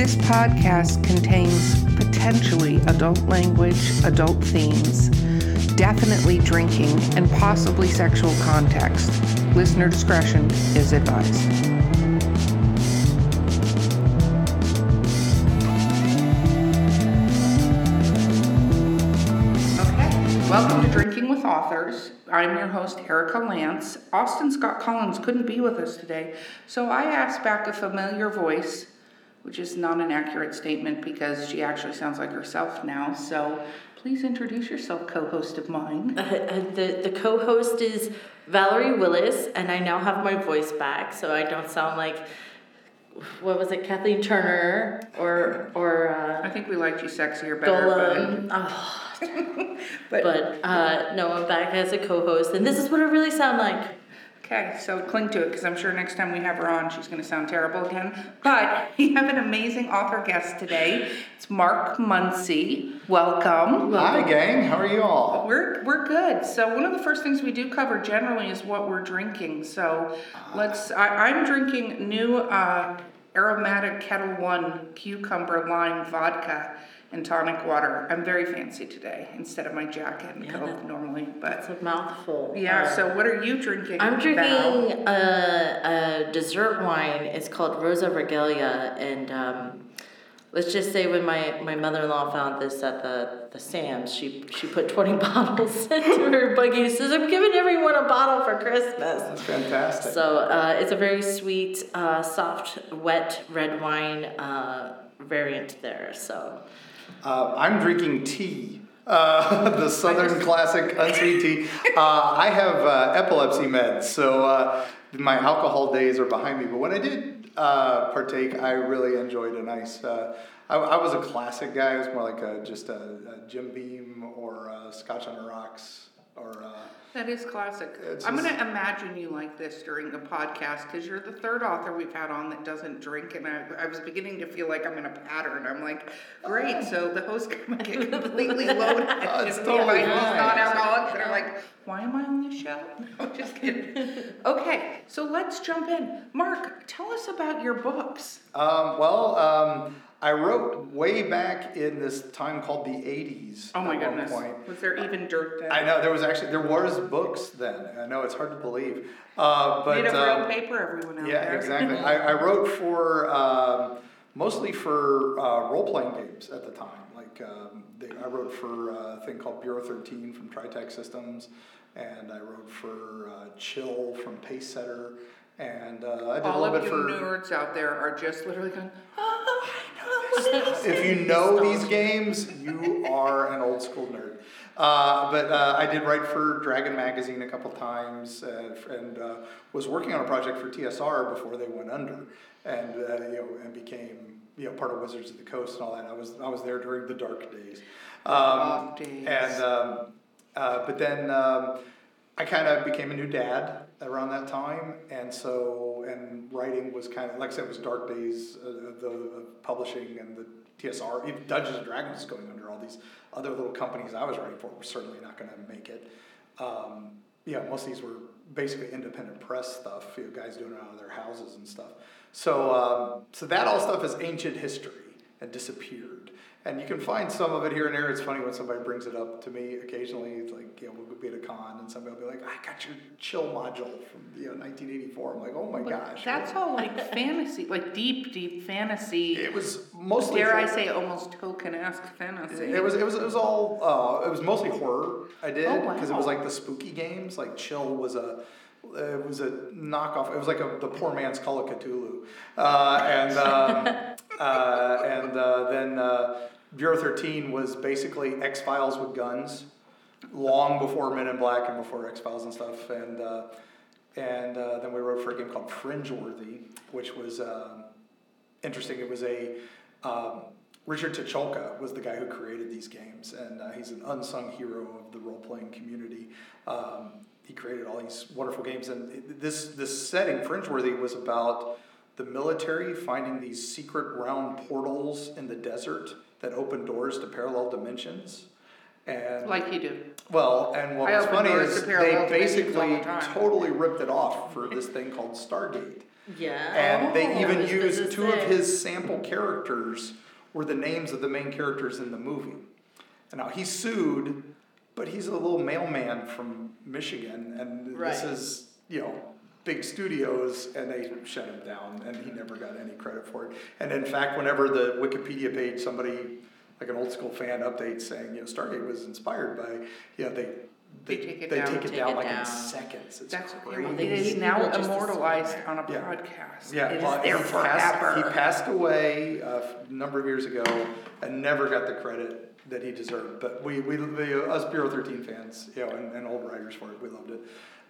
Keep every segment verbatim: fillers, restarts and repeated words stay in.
This podcast contains potentially adult language, adult themes, definitely drinking, and possibly sexual context. Listener discretion is advised. Welcome to Drinking with Authors. I'm your host, Erica Lance. Austin Scott Collins couldn't be with us today, so I asked back a familiar voice, which is not an accurate statement because she actually sounds like herself now. So please introduce yourself, co-host of mine. Uh, uh, the, the co-host is Valerie Willis, and I now have my voice back, so I don't sound like... What was it, Kathleen Turner, or or uh, I think we liked you sexier better. But, oh. but, but uh, no, I'm back as a co-host, and this is what I really sound like. Okay, so cling to it, because I'm sure next time we have her on, she's going to sound terrible again. But we have an amazing author guest today. It's Mark Muncy. Welcome. Hi, gang. How are you all? We're we're good. So one of the first things we do cover generally is what we're drinking. So let's. I, I'm drinking new uh, aromatic Kettle One cucumber lime vodka and tonic water. I'm very fancy today instead of my jacket and yeah, coat that, normally. But it's a mouthful. Yeah, uh, so what are you drinking? I'm drinking a, a dessert wine. It's called Rosa Regalia, and um, let's just say when my, my mother-in-law found this at the, the Sam's, she she put twenty bottles into her buggy. She says, I'm giving everyone a bottle for Christmas. That's fantastic. So uh, it's a very sweet, uh, soft, wet red wine uh, variant there, so... Uh, I'm drinking tea, uh, the Southern classic unsweet tea. Uh, I have uh, epilepsy meds, so uh, my alcohol days are behind me. But when I did uh, partake, I really enjoyed a nice... Uh, I, I was a classic guy. I was more like a, just a, a Jim Beam or a Scotch on the Rocks. Or, uh, that is classic. I'm going to imagine you like this during the podcast because you're the third author we've had on that doesn't drink, and I, I was beginning to feel like I'm in a pattern. I'm like, great, oh. So the host can get completely loaded. Oh, it's totally non-alcoholics that are like, why am I on this show? No, just kidding. Okay, so let's jump in. Mark, tell us about your books. Um, well... Um, I wrote way back in this time called the eighties. Oh my goodness! Point. Was there even dirt then? I know there was actually there was books then. I know it's hard to believe, uh, but made of uh, real paper, everyone out yeah, there. Yeah, exactly. I, I wrote for um, mostly for uh, role playing games at the time. Like um, they, I wrote for a thing called Bureau thirteen from Tri-Tac Systems, and I wrote for uh, Chill from Pacesetter. And uh, I did all a little bit for... All of you nerds out there are just literally going, oh, I know this. If you know these games, you are an old school nerd. Uh, but uh, I did write for Dragon Magazine a couple times uh, and uh, was working on a project for T S R before they went under and uh, you know and became you know part of Wizards of the Coast and all that. I was I was there during the dark days. Um, dark days. And um, uh, but then um, I kind of became a new dad around that time, and so and writing was kind of like I said, it was dark days of uh, the uh, publishing and the T S R. Even Dungeons and Dragons was going under. All these other little companies I was writing for were certainly not going to make it. Um, yeah, most of these were basically independent press stuff. You know, guys doing it out of their houses and stuff. So um, so that all stuff is ancient history and disappeared. And you can find some of it here and there. It's funny when somebody brings it up to me occasionally. It's like, you know, we'll be at a con and somebody will be like, I got your Chill module from, you know, nineteen eighty-four. I'm like, oh my but gosh. That's all like fantasy, like deep, deep fantasy. It was mostly... Dare I say almost token-esque fantasy. It, it, was, it, was, it was all, uh, it was mostly horror I did. Because oh, wow. It was like the spooky games. Like Chill was a... It was a knockoff. It was like a, the poor man's Call of Cthulhu, uh, and um, uh, and uh, then uh, Bureau thirteen was basically X-Files with guns, long before Men in Black and before X-Files and stuff. And uh, and uh, then we wrote for a game called Fringeworthy, which was um, interesting. It was a um, Richard Ticholka was the guy who created these games, and uh, he's an unsung hero of the role-playing community. Um, He created all these wonderful games, and this this setting, Fringeworthy, was about the military finding these secret round portals in the desert that open doors to parallel dimensions, And like you do. Well, and what I was funny is they basically the totally ripped it off for this thing called Stargate. Yeah. And they oh, even used two of his sample characters were the names of the main characters in the movie. And now he sued, but he's a little mailman from Michigan, and right. this is, you know, big studios, and they shut him down, and he never got any credit for it. And in fact, whenever the Wikipedia page, somebody, like an old school fan, updates saying, you know, Stargate was inspired by, you know, they they, they take it they down, take it take down it like down. in seconds. It's That's crazy. What, you know, he's now immortalized on a yeah. podcast. Yeah, it well, is there he, passed, he passed away uh, a number of years ago and never got the credit that he deserved. But we, we, we us Bureau thirteen fans, you know, and, and old writers for it, we loved it.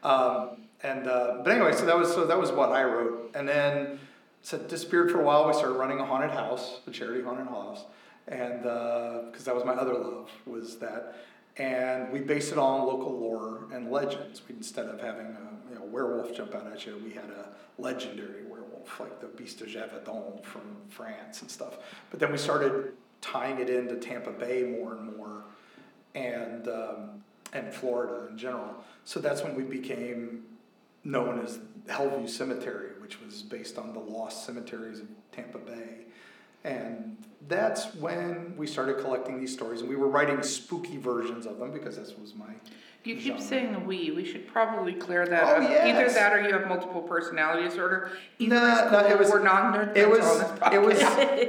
Um, and uh, but anyway, so that was so that was what I wrote, and then so disappeared for a while. We started running a haunted house, a charity haunted house, and because uh, that was my other love was that, and we based it on local lore and legends. We instead of having a you know werewolf jump out at you, we had a legendary werewolf like the Beast of Javadon from France and stuff. But then we started tying it into Tampa Bay more and more, and um, and Florida in general. So that's when we became known as Hellview Cemetery, which was based on the lost cemeteries of Tampa Bay. And that's when we started collecting these stories, and we were writing spooky versions of them because this was my You keep genre. saying we. We should probably clear that oh, up. Yes. Either that or you have multiple personality disorder. Either no, no, it was, we're non-nerds. It was, it was,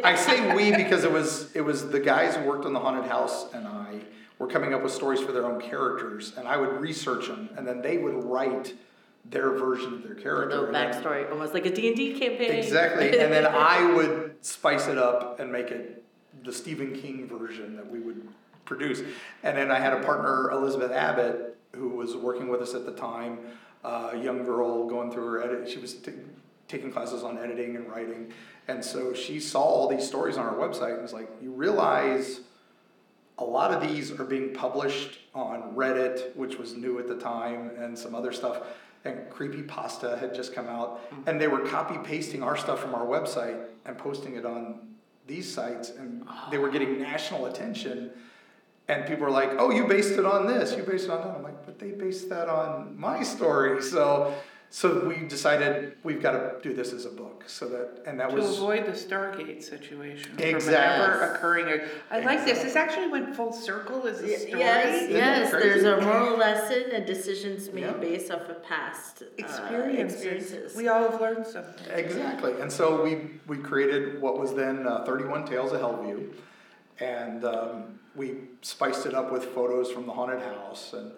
I say we because it was, it was the guys who worked on the haunted house and I were coming up with stories for their own characters, and I would research them, and then they would write their version of their character. A little backstory, then, almost like a D and D campaign. Exactly, and then I would spice it up and make it the Stephen King version that we would produce. And then I had a partner, Elizabeth Abbott, who was working with us at the time, a young girl going through her edit. She was t- taking classes on editing and writing, and so she saw all these stories on our website and was like, you realize a lot of these are being published on Reddit, which was new at the time, and some other stuff. And Creepypasta had just come out, and they were copy-pasting our stuff from our website and posting it on these sites, and they were getting national attention, and people were like, oh, you based it on this, you based it on that. I'm like, but they based that on my story, so so we decided we've got to do this as a book, so that, and that to was... to avoid the Stargate situation. Exactly. From ever occurring. I exactly. like this. This actually went full circle as a story. Yes, Isn't yes. There's a moral lesson and decisions made yeah. based off of past experiences. Uh, experiences. We all have learned something. Exactly. And so we, we created what was then uh, thirty-one Tales of Hellview, and um, we spiced it up with photos from the haunted house, and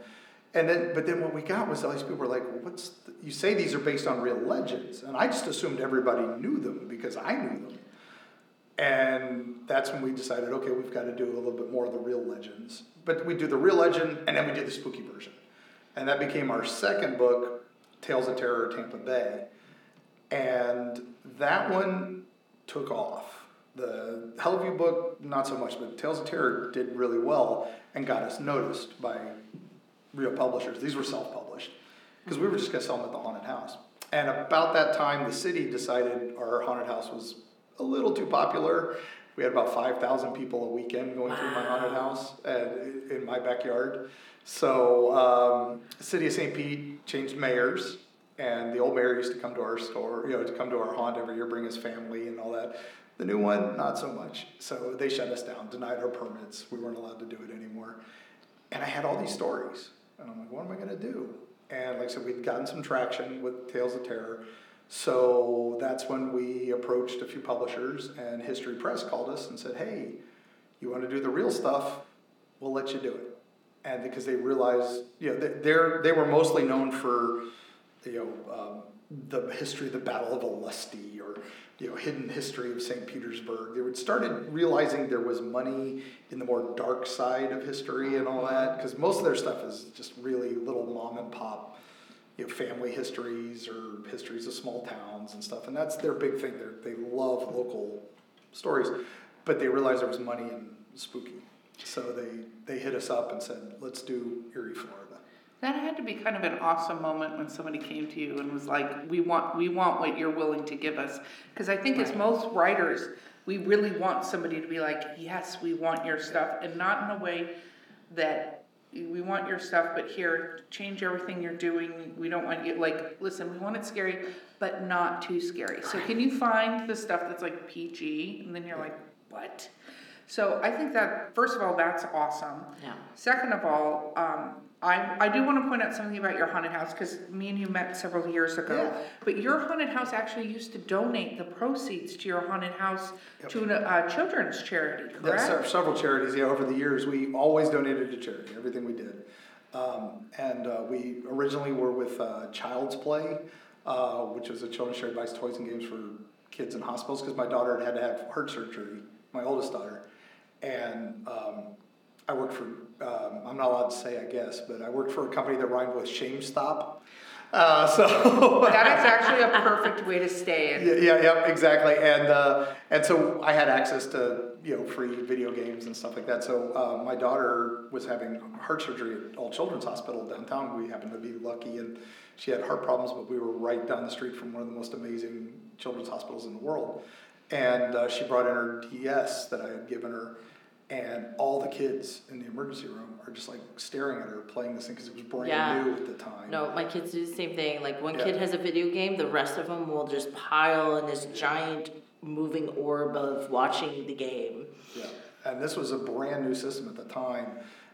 And then, but then what we got was all these people were like, well, what's, the, you say these are based on real legends. And I just assumed everybody knew them because I knew them. And that's when we decided, okay, we've got to do a little bit more of the real legends. But we do the real legend, and then we do the spooky version. And that became our second book, Tales of Terror, Tampa Bay. And that one took off. The Hellview book, not so much, but Tales of Terror did really well and got us noticed by real publishers. These were self-published because we were just going to sell them at the haunted house. And about that time, the city decided our haunted house was a little too popular. We had about five thousand people a weekend going wow. through my haunted house and in my backyard. So um, the city of Saint Pete changed mayors, and the old mayor used to come to our store, you know, to come to our haunt every year, bring his family and all that. The new one, not so much. So they shut us down, denied our permits. We weren't allowed to do it anymore. And I had all these stories. And I'm like, what am I going to do? And like I said, we'd gotten some traction with Tales of Terror. So that's when we approached a few publishers, and History Press called us and said, hey, you want to do the real stuff? We'll let you do it. And because they realized, you know, they're, they were mostly known for, you know, um, the history of the Battle of Alusty, or, you know, hidden history of Saint Petersburg. They would started realizing there was money in the more dark side of history and all that, because most of their stuff is just really little mom and pop, you know, family histories or histories of small towns and stuff. And that's their big thing. They're, they love local stories, but they realized there was money in spooky. So they, they hit us up and said, let's do Eerie Florida. That had to be kind of an awesome moment when somebody came to you and was like, we want we want what you're willing to give us. Because I think right. as most writers, we really want somebody to be like, yes, we want your stuff. And not in a way that we want your stuff, but here, change everything you're doing. We don't want you, like, listen, we want it scary, but not too scary. So can you find the stuff that's like P G? And then you're like, what? So I think that, first of all, that's awesome. Yeah. Second of all, um, I I do want to point out something about your haunted house, because me and you met several years ago. Yeah. But your haunted house actually used to donate the proceeds to your haunted house yep. to a uh, children's charity, correct? Yeah, several charities. Yeah, over the years, we always donated to charity, everything we did. Um, and uh, we originally were with uh, Child's Play, uh, which was a children's charity that buys toys and games for kids in hospitals, because my daughter had had to have heart surgery, my oldest daughter. And um, I worked for, um, I'm not allowed to say, I guess, but I worked for a company that rhymed with Shame Stop. Uh, so that is actually a perfect way to stay in. Yeah, yeah, yeah, exactly. And uh, and so I had access to, you know, free video games and stuff like that. So uh, my daughter was having heart surgery at All Children's Hospital downtown. We happened to be lucky, and she had heart problems, but we were right down the street from one of the most amazing children's hospitals in the world. And uh, she brought in her D S that I had given her. And all the kids in the emergency room are just like staring at her playing this thing because it was brand yeah. new at the time. No, my kids do the same thing. Like one yeah. kid has a video game, the rest of them will just pile in this giant moving orb of watching the game. Yeah, and this was a brand new system at the time.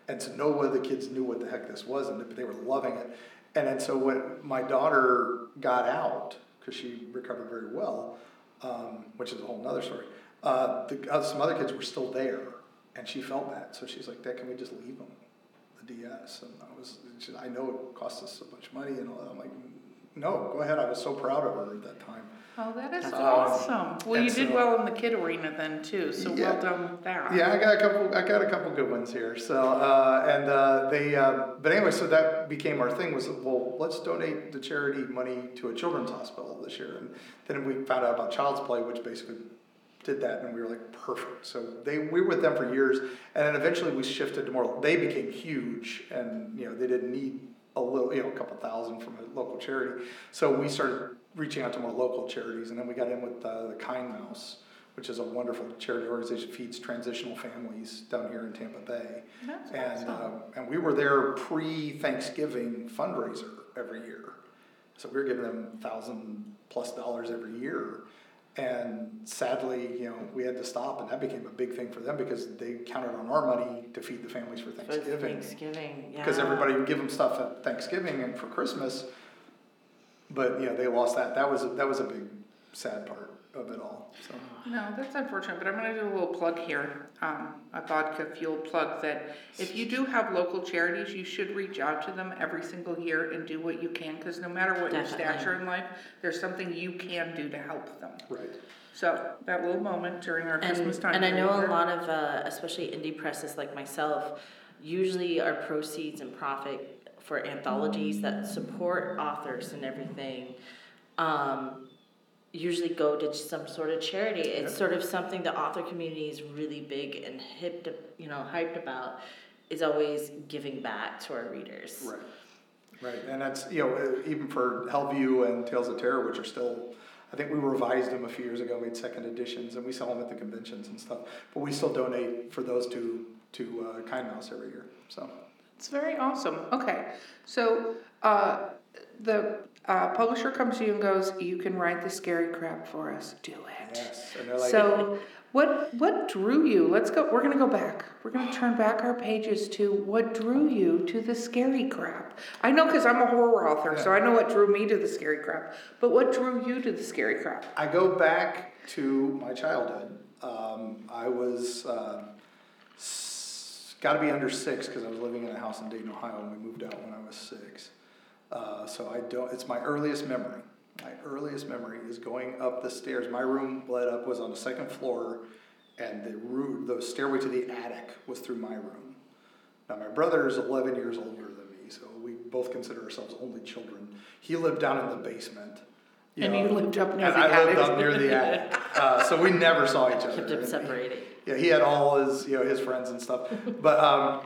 And so no one of the kids knew what the heck this was, and they were loving it. And then so when my daughter got out, because she recovered very well, um, which is a whole nother story, uh, the, uh, some other kids were still there. And she felt that, so she's like, "That can we just leave them, the D S?" And I was, she, I know it cost us so much money and all that. I'm like, "No, go ahead." I was so proud of her at that time. Oh, that is awesome. awesome. Well, and you so, did well in the kid arena then too, so yeah, well done with that. Yeah, I got a couple. I got a couple good ones here. So, uh, and uh, they, uh, but anyway, so that became our thing. Was well, let's donate the charity money to a children's hospital this year, and then we found out about Child's Play, which basically did that, and we were like, perfect. So they we were with them for years, and then eventually we shifted to more. They became huge, and you know they didn't need a little, you know, a couple thousand from a local charity. So we started reaching out to more local charities, and then we got in with uh, the Kind Mouse, which is a wonderful charity organization, feeds transitional families down here in Tampa Bay. That's and awesome. uh, and we were their pre-Thanksgiving fundraiser every year, so we were giving them thousand plus dollars every year. And sadly, you know, we had to stop, and that became a big thing for them because they counted on our money to feed the families for Thanksgiving. For Thanksgiving, yeah. Because everybody would give them stuff at Thanksgiving and for Christmas, but you know, they lost that. That was that was a big sad part of it all. So. No, that's unfortunate, but I'm going to do a little plug here, um, a vodka fuel plug, that if you do have local charities, you should reach out to them every single year and do what you can, because no matter what Definitely. your stature in life, there's something you can do to help them. Right. So that little moment during our and, Christmas time. And I know there. a lot of, uh, especially indie presses like myself, usually our proceeds and profit for anthologies that support authors and everything, um, usually go to some sort of charity. It's yep. sort of something the author community is really big and hyped, you know, hyped about, is always giving back to our readers. Right, right, and that's, you know, even for Hellview and Tales of Terror, which are still, I think we revised them a few years ago, made second editions, and we sell them at the conventions and stuff. But we still donate for those two to uh, Kind Mouse every year. So it's very awesome. Okay, so uh, the. Uh, publisher comes to you and goes, you can write the scary crap for us. Do it. Yes. And they're like, so what what drew you? Let's go. We're going to go back. We're going to turn back our pages to what drew you to the scary crap. I know, because I'm a horror author, yeah. so I know what drew me to the scary crap. But what drew you to the scary crap? I go back to my childhood. Um, I was uh, s- got to be under six, because I was living in a house in Dayton, Ohio, and we moved out when I was six. Uh, so I don't, it's my earliest memory. My earliest memory is going up the stairs. My room led up, was on the second floor, and the room, the stairway to the attic was through my room. Now my brother is eleven years older than me, so we both consider ourselves only children. He lived down in the basement. You and know, you lived up near and the I attic. I lived up near the attic. Uh, so we never saw each other. Kept him separated. He, yeah, he had all his, you know, his friends and stuff. But um,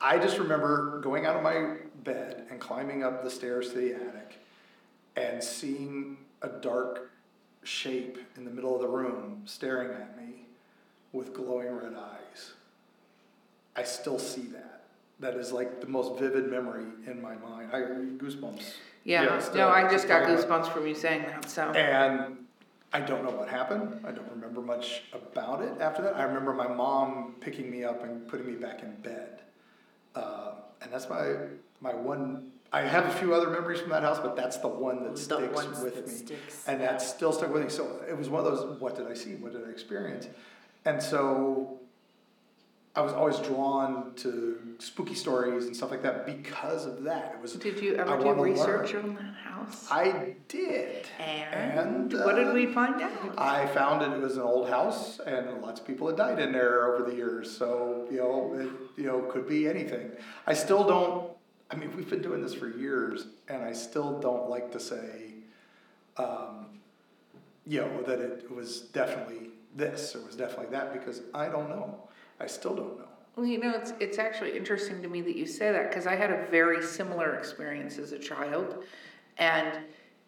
I just remember going out of my bed and climbing up the stairs to the attic and seeing a dark shape in the middle of the room staring at me with glowing red eyes. I still see that. that is like the most vivid memory in my mind. I goosebumps. Yeah, yeah no, I just got goosebumps from you saying that. So. And I don't know what happened. I don't remember much about it after that. I remember my mom picking me up and putting me back in bed. Uh, and that's my my one. I have a few other memories from that house, but that's the one that the sticks with that me. Sticks. And that's still stuck with me. So it was one of those, what did I see? What did I experience? And so I was always drawn to spooky stories and stuff like that because of that. It was. Did you ever I do research on that house? I did. And, and uh, what did we find out? I found it, it was an old house, and lots of people had died in there over the years. So you know, it you know could be anything. I still don't. I mean, we've been doing this for years, and I still don't like to say, um, you know, that it was definitely this or was definitely that because I don't know. I still don't know. Well, you know, it's it's actually interesting to me that you say that because I had a very similar experience as a child. And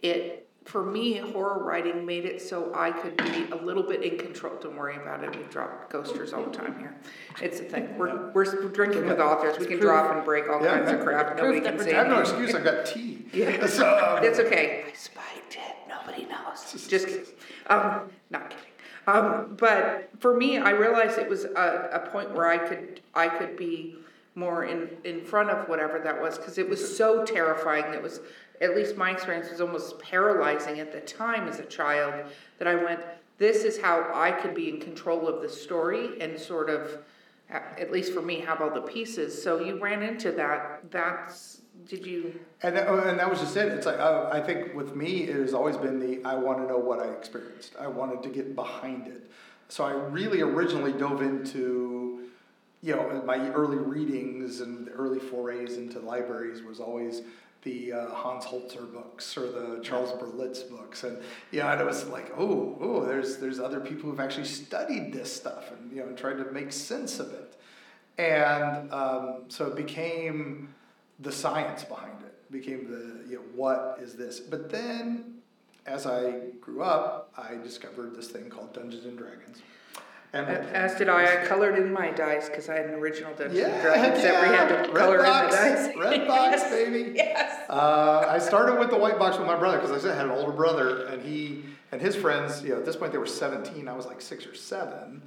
it, for me, horror writing made it so I could be a little bit in control. Don't worry about it. We drop ghosters all the time here. It's a thing. We're we're drinking yeah. with authors. We can proof. drop and break all yeah, kinds of crap. Nobody can say I have no excuse. I got tea. Yeah. So, um, it's okay. I spiked it. Nobody knows. Just kidding. Um, not kidding. Um, but for me, I realized it was a, a point where I could I could be more in, in front of whatever that was because it was so terrifying. That was, at least my experience was almost paralyzing at the time as a child that I went, this is how I could be in control of the story and sort of, at least for me, have all the pieces. So you ran into that. That's, did you? And that, and that was just it. It's like uh, I think with me, it has always been the I want to know what I experienced. I wanted to get behind it. So I really originally dove into, you know, my early readings and early forays into libraries was always the uh, Hans Holzer books or the Charles Berlitz books, and you know, and it was like, oh, oh, there's there's other people who've actually studied this stuff and you know and tried to make sense of it, and um, so it became. The science behind it became the, you know, what is this? But then, as I grew up, I discovered this thing called Dungeons and Dragons. And as did I. I colored in my dice because I had an original Dungeons yeah, and Dragons yeah. that we had to red color box, in the dice. Red box, yes, baby. Yes. Uh, I started with the white box with my brother because I had an older brother, and he and his friends, you know, at this point they were seventeen. I was like six or seven,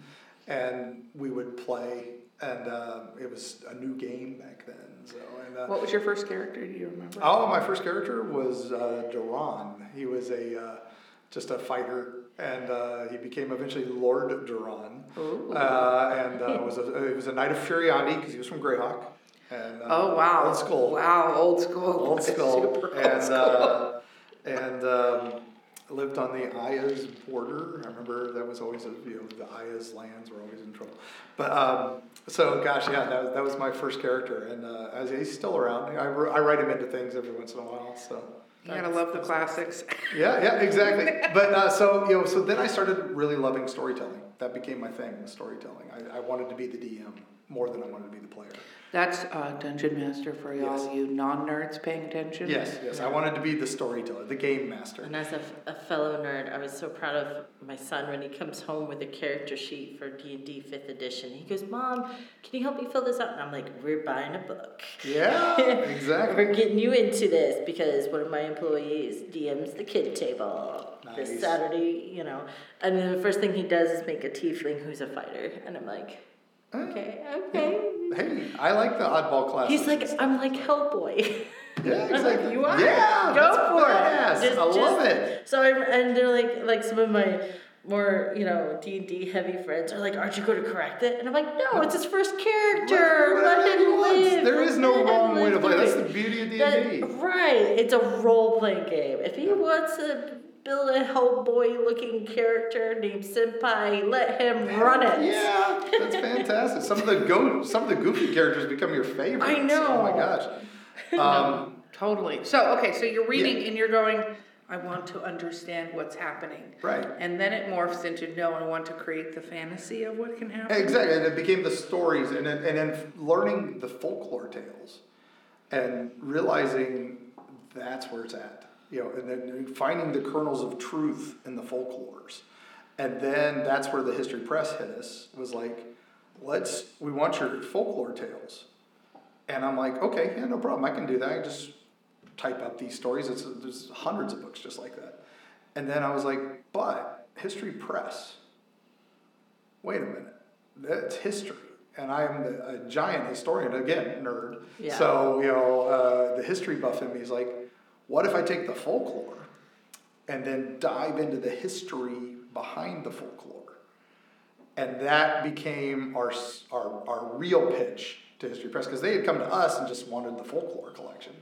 and we would play. And uh, it was a new game back then. So, and, uh, what was your first character? Do you remember? Oh, my first character was uh, Duran. He was a uh, just a fighter, and uh, he became eventually Lord Duran. Uh, and uh, was a, it was a Knight of Furiandi because he was from Greyhawk. And, uh, oh wow! Old school. Wow, old school. Old school. Super and old school. Uh, and um, lived on the Aya's border. I remember that was always a, you know, the Aya's lands were always in trouble, but. Um, So, gosh, yeah, that was, that was my first character, and uh, I was, he's still around. I, I write him into things every once in a while, so. You gotta love the classics. Yeah, yeah, exactly. But uh, so, you know, so then I started really loving storytelling. That became my thing, storytelling. I, I wanted to be the D M more than I wanted to be the player. That's uh, Dungeon Master for yes. all you non-nerds paying attention. Yes, yes. I wanted to be the storyteller, the game master. And as a, a fellow nerd, I was so proud of my son when he comes home with a character sheet for D and D fifth edition. He goes, Mom, can you help me fill this out? And I'm like, we're buying a book. Yeah, exactly. We're getting you into this because one of my employees D Ms the kid table. Nice. This Saturday, you know. And then the first thing he does is make a tiefling who's a fighter. And I'm like... Okay, okay. Hey, I like the oddball class. He's like, I'm like Hellboy. Yeah, exactly. Like, you are? Yeah, go for it. Just, I love just, it. So, I, and they're like, like some of my more, you know, D and D heavy friends are like, aren't you going to correct it? And I'm like, no, it's his first character. What, what Let him live. There is no wrong way to play. That's the beauty of D and D. That, right. It's a role-playing game. If he wants to... build a Hellboy-looking character named Senpai. Let him run it. Yeah, that's fantastic. Some of the go, some of the goofy characters become your favorites. I know. Oh my gosh. Um, no, totally. So okay, so you're reading yeah. and you're going. I want to understand what's happening. Right. And then it morphs into no. I want to create the fantasy of what can happen. Exactly, and it became the stories, and then, and then learning the folklore tales, and realizing that's where it's at. You know, and then finding the kernels of truth in the folklores. And then that's where the History Press hit us, was like, let's, we want your folklore tales. And I'm like, okay, yeah, no problem. I can do that. I just type up these stories. It's, there's hundreds of books just like that. And then I was like, but History Press. Wait a minute. That's history. And I'm a giant historian, again, nerd. Yeah. So, you know, uh, the history buff in me is like, what if I take the folklore and then dive into the history behind the folklore? And that became our our, our real pitch to History Press, because they had come to us and just wanted the folklore collection.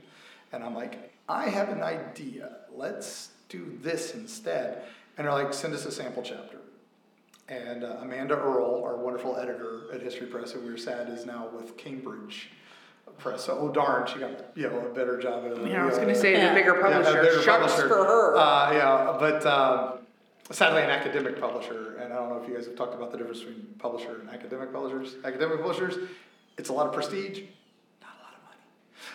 And I'm like, I have an idea. Let's do this instead. And they're like, send us a sample chapter. And uh, Amanda Earle, our wonderful editor at History Press, who we were sad is now with Cambridge Press. So, oh darn, she got you know a better job at it. Yeah, I was going to say yeah. the bigger publisher. Yeah, bigger Shucks publisher. for her. Uh, yeah, but um, sadly an academic publisher. And I don't know if you guys have talked about the difference between publisher and academic publishers. Academic publishers, it's a lot of prestige.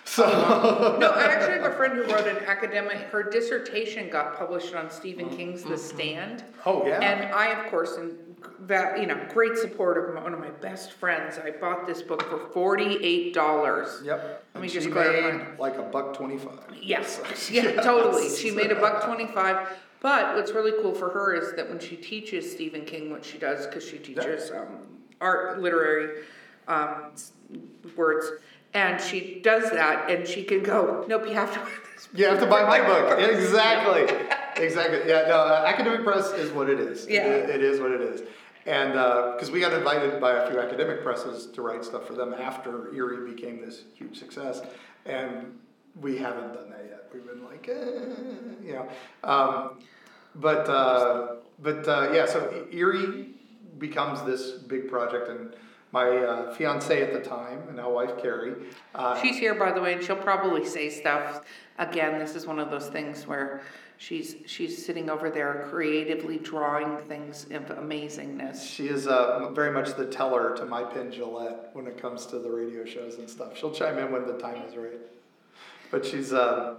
So um, no, I actually have a friend who wrote an academic, her dissertation got published on Stephen King's mm-hmm. The Stand. Oh, yeah. And I, of course, in that, you know, great support of my, one of my best friends, I bought this book for forty-eight dollars. Yep. Let me just clarify. Like a buck twenty-five. Yes. Yeah, yes. Totally. She made a buck twenty-five. But what's really cool for her is that when she teaches Stephen King, what she does, because she teaches yep. um, art, literary um, words. And she does that, and she can go, nope, you have to buy this book. You have to buy my book. Exactly. Exactly. Yeah, no, uh, academic press is what it is. Yeah. It, it is what it is. And because uh, we got invited by a few academic presses to write stuff for them after Eerie became this huge success, and we haven't done that yet. We've been like, eh, you know. Um, but, uh, but uh, yeah, so Eerie becomes this big project, and my uh, fiancée at the time, and now wife, Carrie. Uh, she's here, by the way, and she'll probably say stuff. Again, this is one of those things where she's she's sitting over there creatively drawing things of amazingness. She is uh, very much the teller to my pen Gillette when it comes to the radio shows and stuff. She'll chime in when the time is right. But she's uh,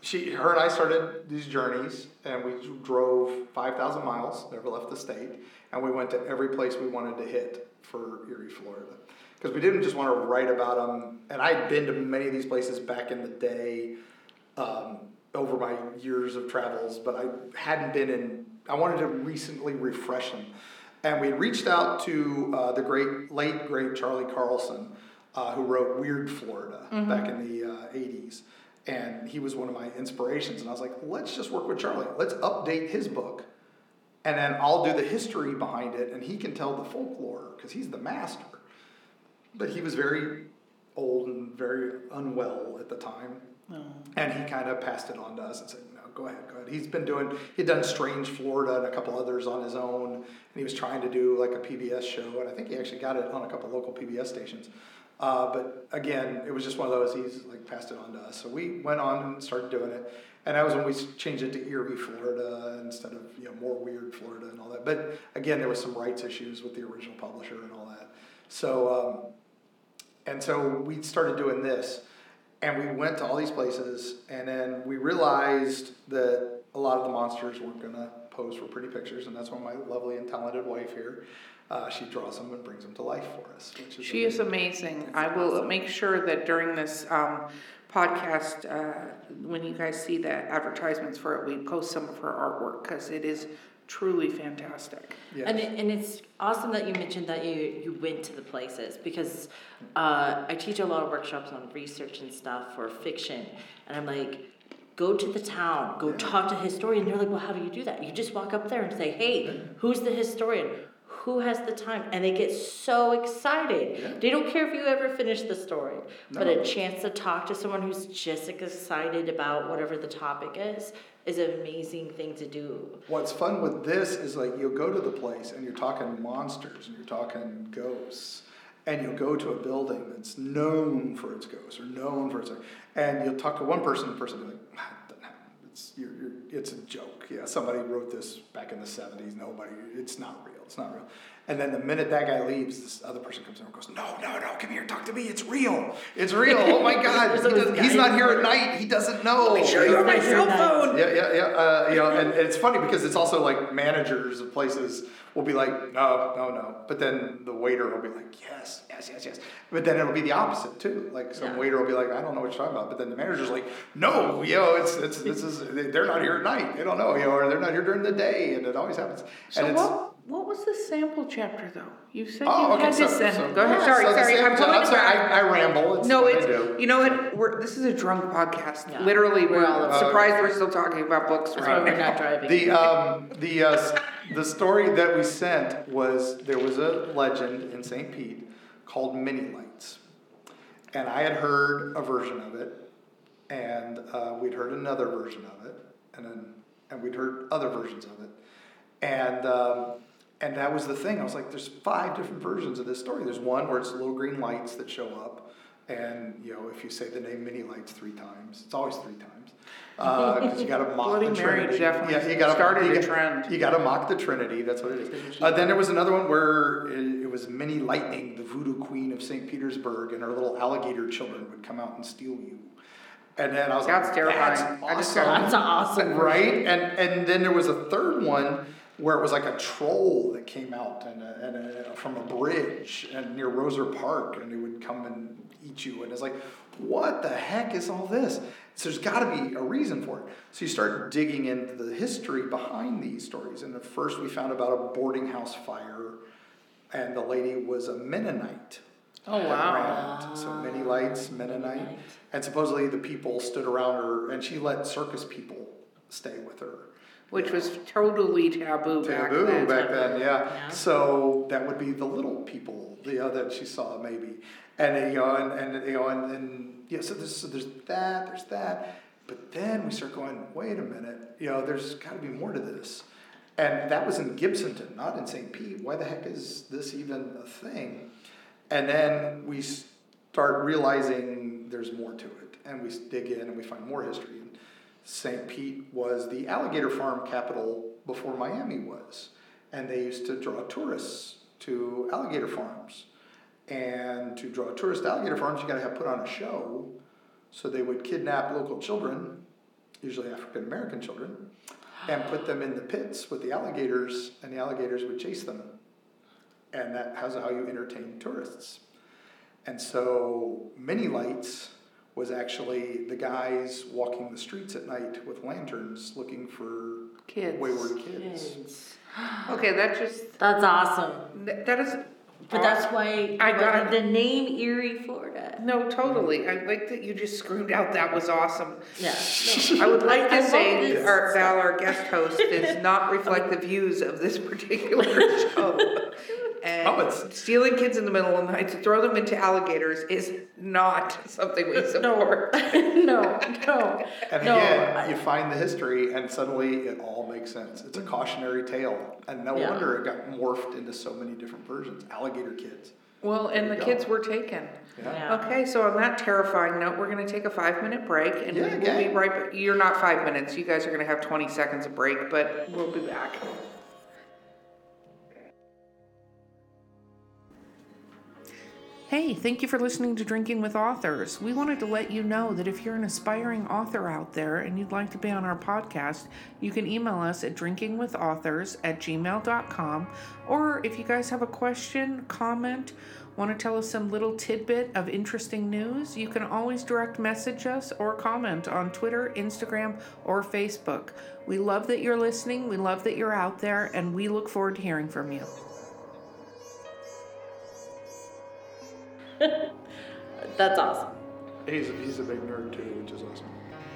she her and I started these journeys, and we drove five thousand miles, never left the state, and we went to every place we wanted to hit for Eerie Florida, because we didn't just want to write about them. And I'd been to many of these places back in the day um, over my years of travels, but I hadn't been in, I wanted to recently refresh them. And we reached out to uh, the great, late, great Charlie Carlson, uh, who wrote Weird Florida mm-hmm. back in the uh, eighties. And he was one of my inspirations. And I was like, let's just work with Charlie. Let's update his book. And then I'll do the history behind it, and he can tell the folklore, because he's the master. But he was very old and very unwell at the time. Oh. And he kind of passed it on to us and said, no, go ahead, go ahead. He's been doing, he'd done Strange Florida and a couple others on his own, and he was trying to do like a P B S show, and I think he actually got it on a couple local P B S stations. Uh, but again, it was just one of those, he's like passed it on to us. So we went on and started doing it. And that was when we changed it to Eerie Florida instead of, you know, more Weird Florida and all that. But again, there was some rights issues with the original publisher and all that. So, um, and so we started doing this, and we went to all these places, and then we realized that a lot of the monsters weren't going to pose for pretty pictures, and that's when my lovely and talented wife here, uh, she draws them and brings them to life for us. Which is she amazing. is amazing. It's I awesome. will make sure that during this um, podcast, uh, when you guys see the advertisements for it, we post some of her artwork, because it is truly fantastic. Yes. And, it, and it's awesome that you mentioned that you, you went to the places, because uh, I teach a lot of workshops on research and stuff for fiction, and I'm like, go to the town, go yeah. talk to a historian. They're like, well, how do you do that? You just walk up there and say, hey, who's the historian? Who has the time? And they get so excited. Yeah. They don't care if you ever finish the story, no. but a chance to talk to someone who's just excited about whatever the topic is, is an amazing thing to do. What's fun with this is, like, you'll go to the place and you're talking monsters and you're talking ghosts. And you'll go to a building that's known for its ghosts or known for its, and you'll talk to one person, and the person will be like, it's, you're, you're, it's a joke. Yeah, somebody wrote this back in the seventies. Nobody, it's not real. It's not real. And then the minute that guy leaves, this other person comes in and goes, no, no, no, come here, talk to me. It's real. It's real. Oh, my God. he he's not here at night. He doesn't know. Let me show you on my cell phone. Yeah, yeah, yeah. Uh, you know, and, and it's funny because it's also like managers of places will be like, no, no, no. But then the waiter will be like, yes, yes, yes, yes. But then it'll be the opposite, too. Like some yeah. waiter will be like, I don't know what you're talking about. But then the manager's like, no, you know, it's, it's, this is, they're not here at night. They don't know, you know, or they're not here during the day. And it always happens. So and it's, what? What was the sample chapter, though? You said oh, you okay, had so, this sample. So, Go ahead. Yeah, sorry, so sorry. I'm, I'm sorry. I, I ramble. It's no, it's, you know what? We're, this is a drunk podcast. Yeah. Literally, we're all uh, surprised we're still talking about books that's right why we're now. Not driving. The, um, the, uh, the story that we sent was there was a legend in Saint Pete called Mini Lights. And I had heard a version of it. And uh, we'd heard another version of it. And, then, and we'd heard other versions of it. And... Um, And that was the thing. I was like, there's five different versions of this story. There's one where it's little green lights that show up. And, you know, if you say the name Mini Lights three times, it's always three times. Because uh, you got to mock Bloody the Mary Trinity. Yeah, you gotta, started you a trend. You got to mock the Trinity. That's what it is. Uh, then there was another one where it, it was Minnie Lightning, the voodoo queen of Saint Petersburg, and her little alligator children would come out and steal you. And then I was that's like, terrifying. That's awesome. I just said, that's awesome. Right? And, and then there was a third one where it was like a troll that came out and, a, and a, from a bridge and near Roser Park, and it would come and eat you. And it's like, what the heck is all this? So there's got to be a reason for it. So you start digging into the history behind these stories. And at first we found about a boarding house fire, and the lady was a Mennonite. Oh, wow. So Mini Lights, Mennonite. And supposedly the people stood around her, and she let circus people stay with her. Which was totally taboo, taboo back then. Taboo back then, yeah. yeah. So that would be the little people, you know, that she saw maybe, and you know, and, and you know, and, and yeah. So there's so there's that, there's that, but then we start going, wait a minute, you know, there's got to be more to this, and that was in Gibsonton, not in Saint Pete. Why the heck is this even a thing? And then we start realizing there's more to it, and we dig in and we find more history. Saint Pete was the alligator farm capital before Miami was. And they used to draw tourists to alligator farms. And to draw tourists to alligator farms, you got to have put on a show. So they would kidnap local children, usually African American children, and put them in the pits with the alligators, and the alligators would chase them. And that is how you entertain tourists. And so Mini Lights was actually the guys walking the streets at night with lanterns looking for kids. wayward kids. kids. Okay, that just... That's awesome. Th- that is... But that's why I got the name Eerie Florida. No, totally. I like that you just screamed out that was awesome. Yeah. No, I would like I, to I say that our, Val, our guest host, does not reflect the views of this particular show. And oh, it's, stealing kids in the middle of the night to throw them into alligators is not something we support. no, no, no. And again, no. you find the history, and suddenly it all makes sense. It's a cautionary tale, and no yeah. wonder it got morphed into so many different versions. Alligator kids. Well, and the go. kids were taken. Yeah. Yeah. Okay, so on that terrifying note, we're going to take a five-minute break, and yeah, we'll yeah. be right back. You're not five minutes. You guys are going to have twenty seconds of break, but we'll be back. Hey, thank you for listening to Drinking with Authors. We wanted to let you know that if you're an aspiring author out there and you'd like to be on our podcast, you can email us at drinkingwithauthors at gmail dot com. Or if you guys have a question, comment, want to tell us some little tidbit of interesting news, you can always direct message us or comment on Twitter, Instagram, or Facebook. We love that you're listening, we love that you're out there, and we look forward to hearing from you. That's awesome. He's he's a big nerd too, which is awesome.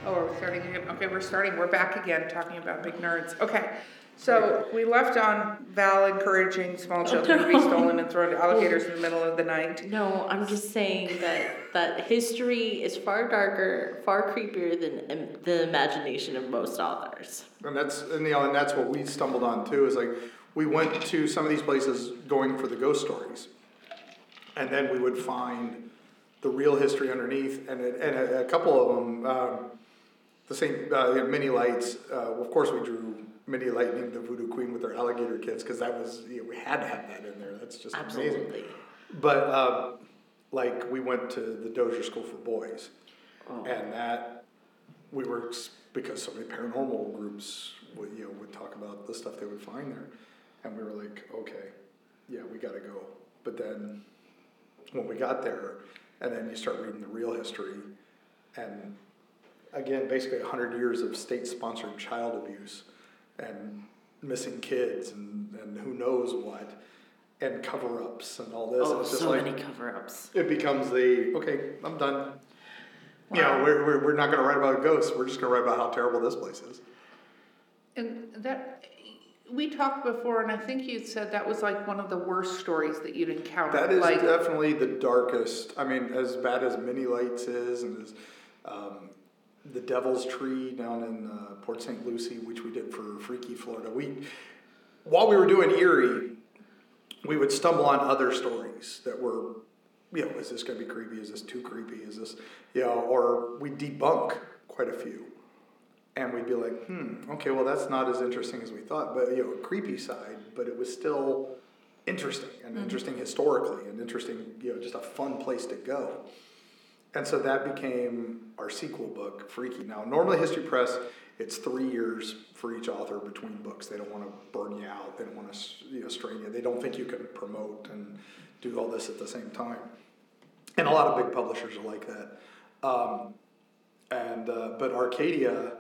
Oh, are we starting again? Okay, we're starting. We're back again talking about big nerds. Okay, so we left on Val encouraging small children to be stolen and thrown to alligators in the middle of the night. No, I'm just saying that that history is far darker, far creepier than um, the imagination of most authors. And that's and, you know, and that's what we stumbled on too. Is like we went to some of these places going for the ghost stories. And then we would find the real history underneath, and it, and a, a couple of them, um, the same uh, mini lights. Uh, of course, we drew Mini Lightning, the Voodoo Queen, with her alligator kits, because that was, you know, we had to have that in there. That's just Absolutely. amazing. But uh, like we went to the Dozier School for Boys, oh. and that we were, because so many paranormal groups would, you know, would talk about the stuff they would find there, and we were like, okay, yeah, we got to go. But then when we got there, and then you start reading the real history, and again, basically one hundred years of state-sponsored child abuse and missing kids and, and who knows what, and cover-ups and all this. Oh, and it's just so like, many cover-ups. It becomes the, okay, I'm done. Wow. You know, we're, we're, we're not going to write about ghosts. We're just going to write about how terrible this place is. And that... We talked before, and I think you said that was like one of the worst stories that you'd encountered. That is like, definitely the darkest. I mean, as bad as Mini Lights is, and as um, the Devil's Tree down in uh, Port Saint Lucie, which we did for Freaky Florida. We, while we were doing Eerie, we would stumble on other stories that were, you know, is this going to be creepy? Is this too creepy? Is this, you know, or we debunk quite a few. And we'd be like, hmm, okay, well, that's not as interesting as we thought, but, you know, a creepy side, but it was still interesting, and mm-hmm. interesting historically, and interesting, you know, just a fun place to go. And so that became our sequel book, Freaky. Now, normally History Press, it's three years for each author between books. They don't want to burn you out. They don't want to, you know, strain you. They don't think you can promote and do all this at the same time. And a lot of big publishers are like that. Um, and uh, but Arcadia...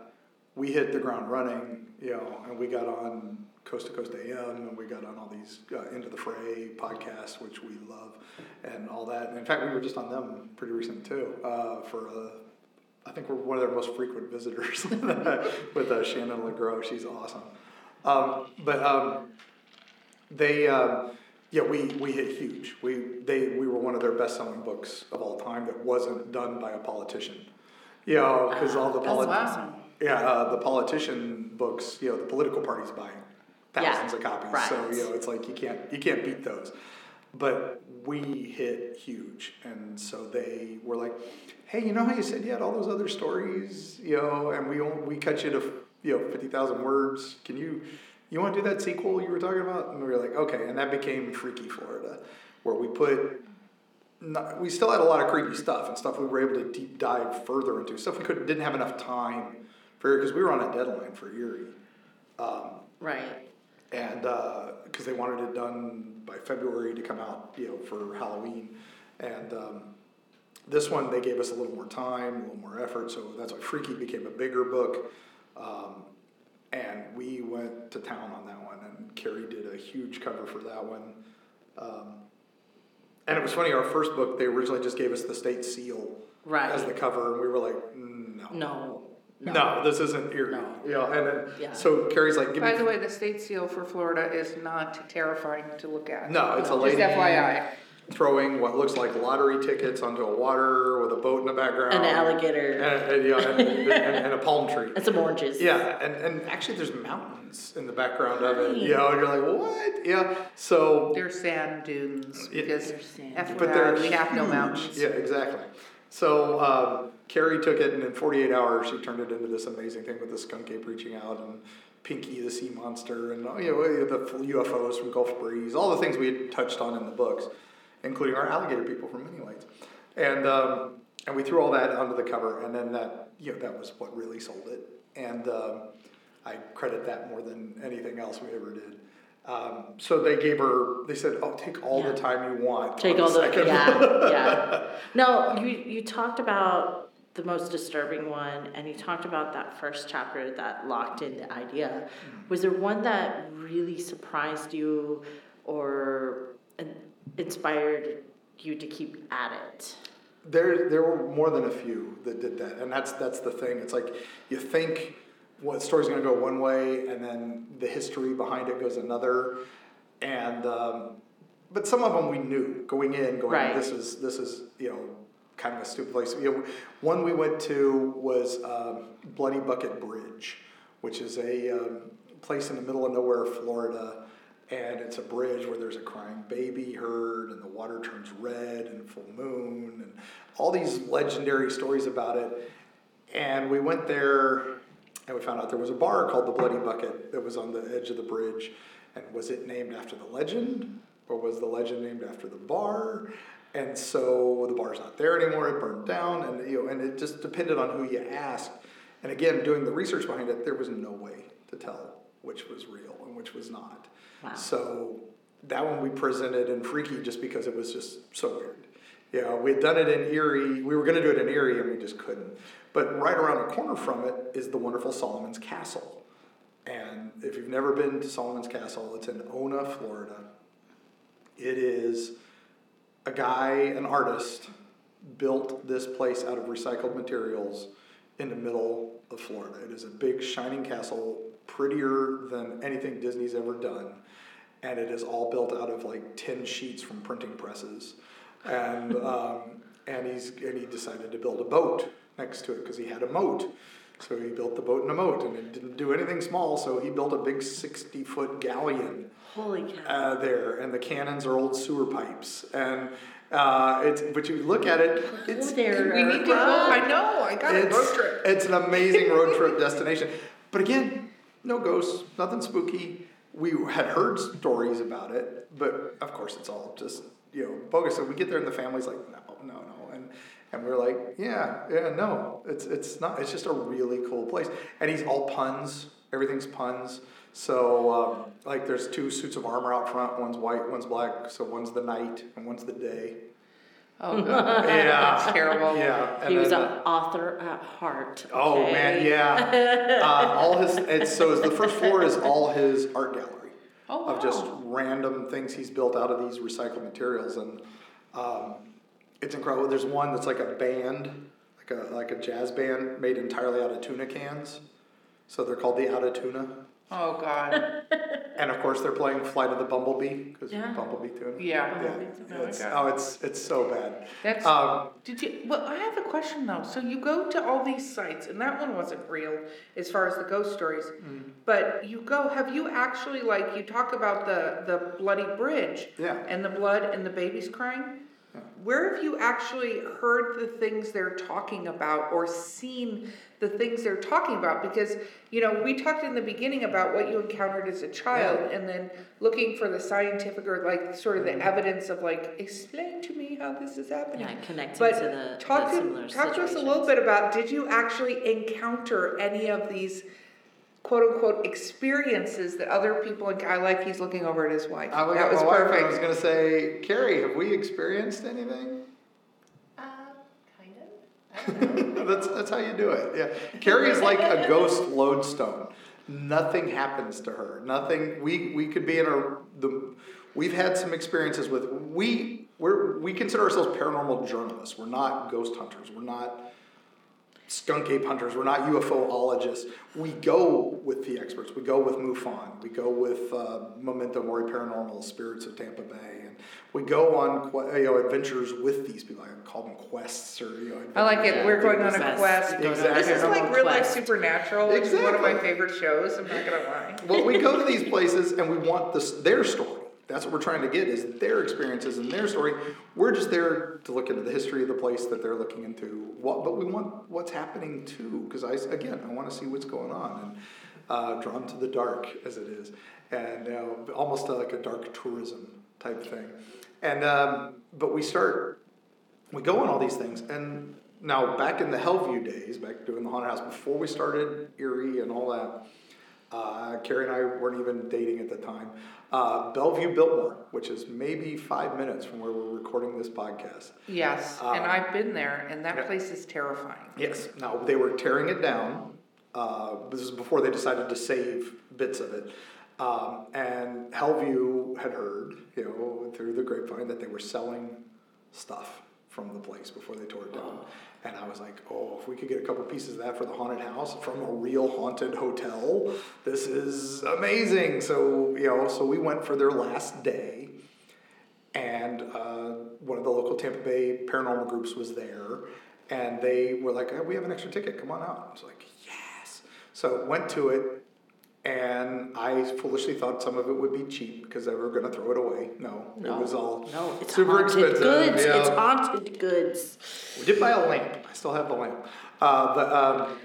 We hit the ground running, you know, and we got on Coast to Coast A M, and we got on all these uh, Into the Fray podcasts, which we love, and all that. And in fact, we were just on them pretty recent too. Uh, for uh, I think we're one of their most frequent visitors with uh, Shannon LeGros. She's awesome. Um, but um, they, uh, yeah, we we hit huge. We they we were one of their best-selling books of all time that wasn't done by a politician, you know, because all the politicians. Awesome. Yeah, uh, the politician books, you know, the political parties buying thousands yeah, of copies. Right. So, you know, it's like you can't you can't beat those. But we hit huge. And so they were like, hey, you know how you said you had all those other stories, you know, and we we cut you to, you know, fifty thousand words. Can you, you want to do that sequel you were talking about? And we were like, okay. And that became Freaky Florida, where we put... Not, we still had a lot of creepy stuff and stuff we were able to deep dive further into. Stuff we couldn't didn't have enough time... Because we were on a deadline for Eerie. Um, right. And because uh, they wanted it done by February to come out, you know, for Halloween. And um, this one, they gave us a little more time, a little more effort. So that's why Freaky became a bigger book. Um, and we went to town on that one. And Carrie did a huge cover for that one. Um, and it was funny, our first book, they originally just gave us the state seal right. as the cover. And we were like, no. No. No. no, this isn't Eerie. No. You know, and then, yeah. So Carrie's like, give By me the way, the state seal for Florida is not terrifying to look at. No, it's a lady Just F Y I. throwing what looks like lottery tickets onto a water with a boat in the background. And an alligator. And, and, you know, and, and, and a palm tree. And some oranges. Yeah, and, and actually there's mountains in the background of it. You know, and you're like, what? Yeah, so... There's sand dunes. Because there's sand dunes. But there's we have no mountains. Yeah, exactly. So... Um, Carrie took it, and in forty-eight hours, she turned it into this amazing thing with the skunk ape reaching out, and Pinky the sea monster, and you know the U F Os from Gulf Breeze, all the things we had touched on in the books, including our alligator people from Mini Lights, and um, and we threw all that onto the cover, and then that you know that was what really sold it, and um, I credit that more than anything else we ever did. Um, so they gave her, they said, oh, take all yeah. the time you want. Take all the, second. yeah, yeah. No, you you talked about the most disturbing one, and you talked about that first chapter that locked in the idea. Was there one that really surprised you or inspired you to keep at it? There there were more than a few that did that, and that's that's the thing. It's like you think what well, story's going to go one way, and then the history behind it goes another, and um, but some of them we knew going in, going right. this is this is you know. kind of a stupid place. You know, one we went to was um, Bloody Bucket Bridge, which is a um, place in the middle of nowhere, Florida, and it's a bridge where there's a crying baby herd, and the water turns red, and full moon, and all these legendary stories about it. And we went there, and we found out there was a bar called the Bloody Bucket that was on the edge of the bridge. And was it named after the legend? Or was the legend named after the bar? And so the bar's not there anymore. It burned down. And, you know, and it just depended on who you asked. And again, doing the research behind it, there was no way to tell which was real and which was not. Wow. So that one we presented in Freaky just because it was just so weird. You know, we had done it in Eerie. We were going to do it in Eerie, and we just couldn't. But right around the corner from it is the wonderful Solomon's Castle. And if you've never been to Solomon's Castle, it's in Ona, Florida. It is a guy, an artist, built this place out of recycled materials in the middle of Florida. It is a big, shining castle, prettier than anything Disney's ever done. And it is all built out of like tin sheets from printing presses. And um, and he's and he decided to build a boat next to it because he had a moat. So he built the boat in a moat, and it didn't do anything small, so he built a big sixty-foot galleon. Holy cow. Uh, there, and the cannons are old sewer pipes. And uh, it's but you look at it, it's... there. We need to go. I know, I got it's, a road trip. It's an amazing road trip destination. But again, no ghosts, nothing spooky. We had heard stories about it, but of course it's all just... you know, bogus. So we get there and the family's like, no, no, no. And and we're like, yeah, yeah, no. It's it's not. It's just a really cool place. And he's all puns. Everything's puns. So, um, like, there's two suits of armor out front. One's white, one's black. So one's the night and one's the day. Oh, God. Yeah. That's terrible. Yeah. And he was an the, author at heart. Okay. Oh, man, yeah. Uh, all his, it's, so the first floor is all his art gallery. Oh, wow. Of just random things he's built out of these recycled materials, and um, it's incredible. There's one that's like a band, like a like a jazz band made entirely out of tuna cans, so they're called the Out of Tuna. Oh God! And of course they're playing Flight of the Bumblebee because yeah. Bumblebee tuna. Yeah. yeah. yeah. It's, oh, it's it's so bad. That's. Um, did you? Well, I have a question though. So you go to all these sites, and that one wasn't real as far as the ghost stories. Mm-hmm. But you go. Have you actually like you talk about the the bloody bridge? Yeah. And the blood and the babies crying. Yeah. Where have you actually heard the things they're talking about or seen the things they're talking about? Because, you know, we talked in the beginning about what you encountered as a child yeah. and then looking for the scientific or, like, sort of the evidence of, like, explain to me how this is happening. Yeah, connecting but to the, talk the similar to, Talk to us a little bit about, did you actually encounter any of these quote-unquote experiences that other people, and I like he's looking over at his wife. I was, that was perfect. I was going to say, Carrie, have we experienced anything? Uh, kind of. I don't know. that's, that's how you do it, yeah. Carrie is like a ghost lodestone. Nothing happens to her. Nothing, we we could be in a, the, we've had some experiences with, we we're, we consider ourselves paranormal journalists. We're not ghost hunters. We're not skunk ape hunters. We're not UFOologists. We go with the experts. We go with MUFON. We go with uh, Memento Mori Paranormal, Spirits of Tampa Bay, and we go on you know adventures with these people. I call them quests or you know. I like it. We're going on a quest. Exactly. This is like real life supernatural, which exactly. is one of my favorite shows. I'm not gonna lie. Well, we go to these places and we want this their story. That's what we're trying to get is their experiences and their story. We're just there to look into the history of the place that they're looking into. What, but we want what's happening too, because I again I want to see what's going on. And uh, drawn to the dark as it is, and uh, almost uh, like a dark tourism type thing. And um, but we start, we go on all these things. And now back in the Hellview days, back doing the haunted house before we started Eerie and all that. Uh, Carrie and I weren't even dating at the time. Uh, Bellevue Biltmore, which is maybe five minutes from where we're recording this podcast. Yes, um, and I've been there, and that yeah. place is terrifying. Yes. Now, they were tearing it down. Uh, this is before they decided to save bits of it. Um, and Hellview had heard, you know, through the grapevine that they were selling stuff from the place before they tore it down. Oh. And I was like, oh, if we could get a couple pieces of that for the haunted house from a real haunted hotel, this is amazing. So, you know, so we went for their last day. And uh, one of the local Tampa Bay paranormal groups was there. And they were like, hey, we have an extra ticket. Come on out. I was like, yes. So went to it. And I foolishly thought some of it would be cheap because they were going to throw it away. No, no, it was all no, it's super expensive. Goods. Yeah. It's haunted goods. We did buy a lamp. I still have the lamp. Uh, but um,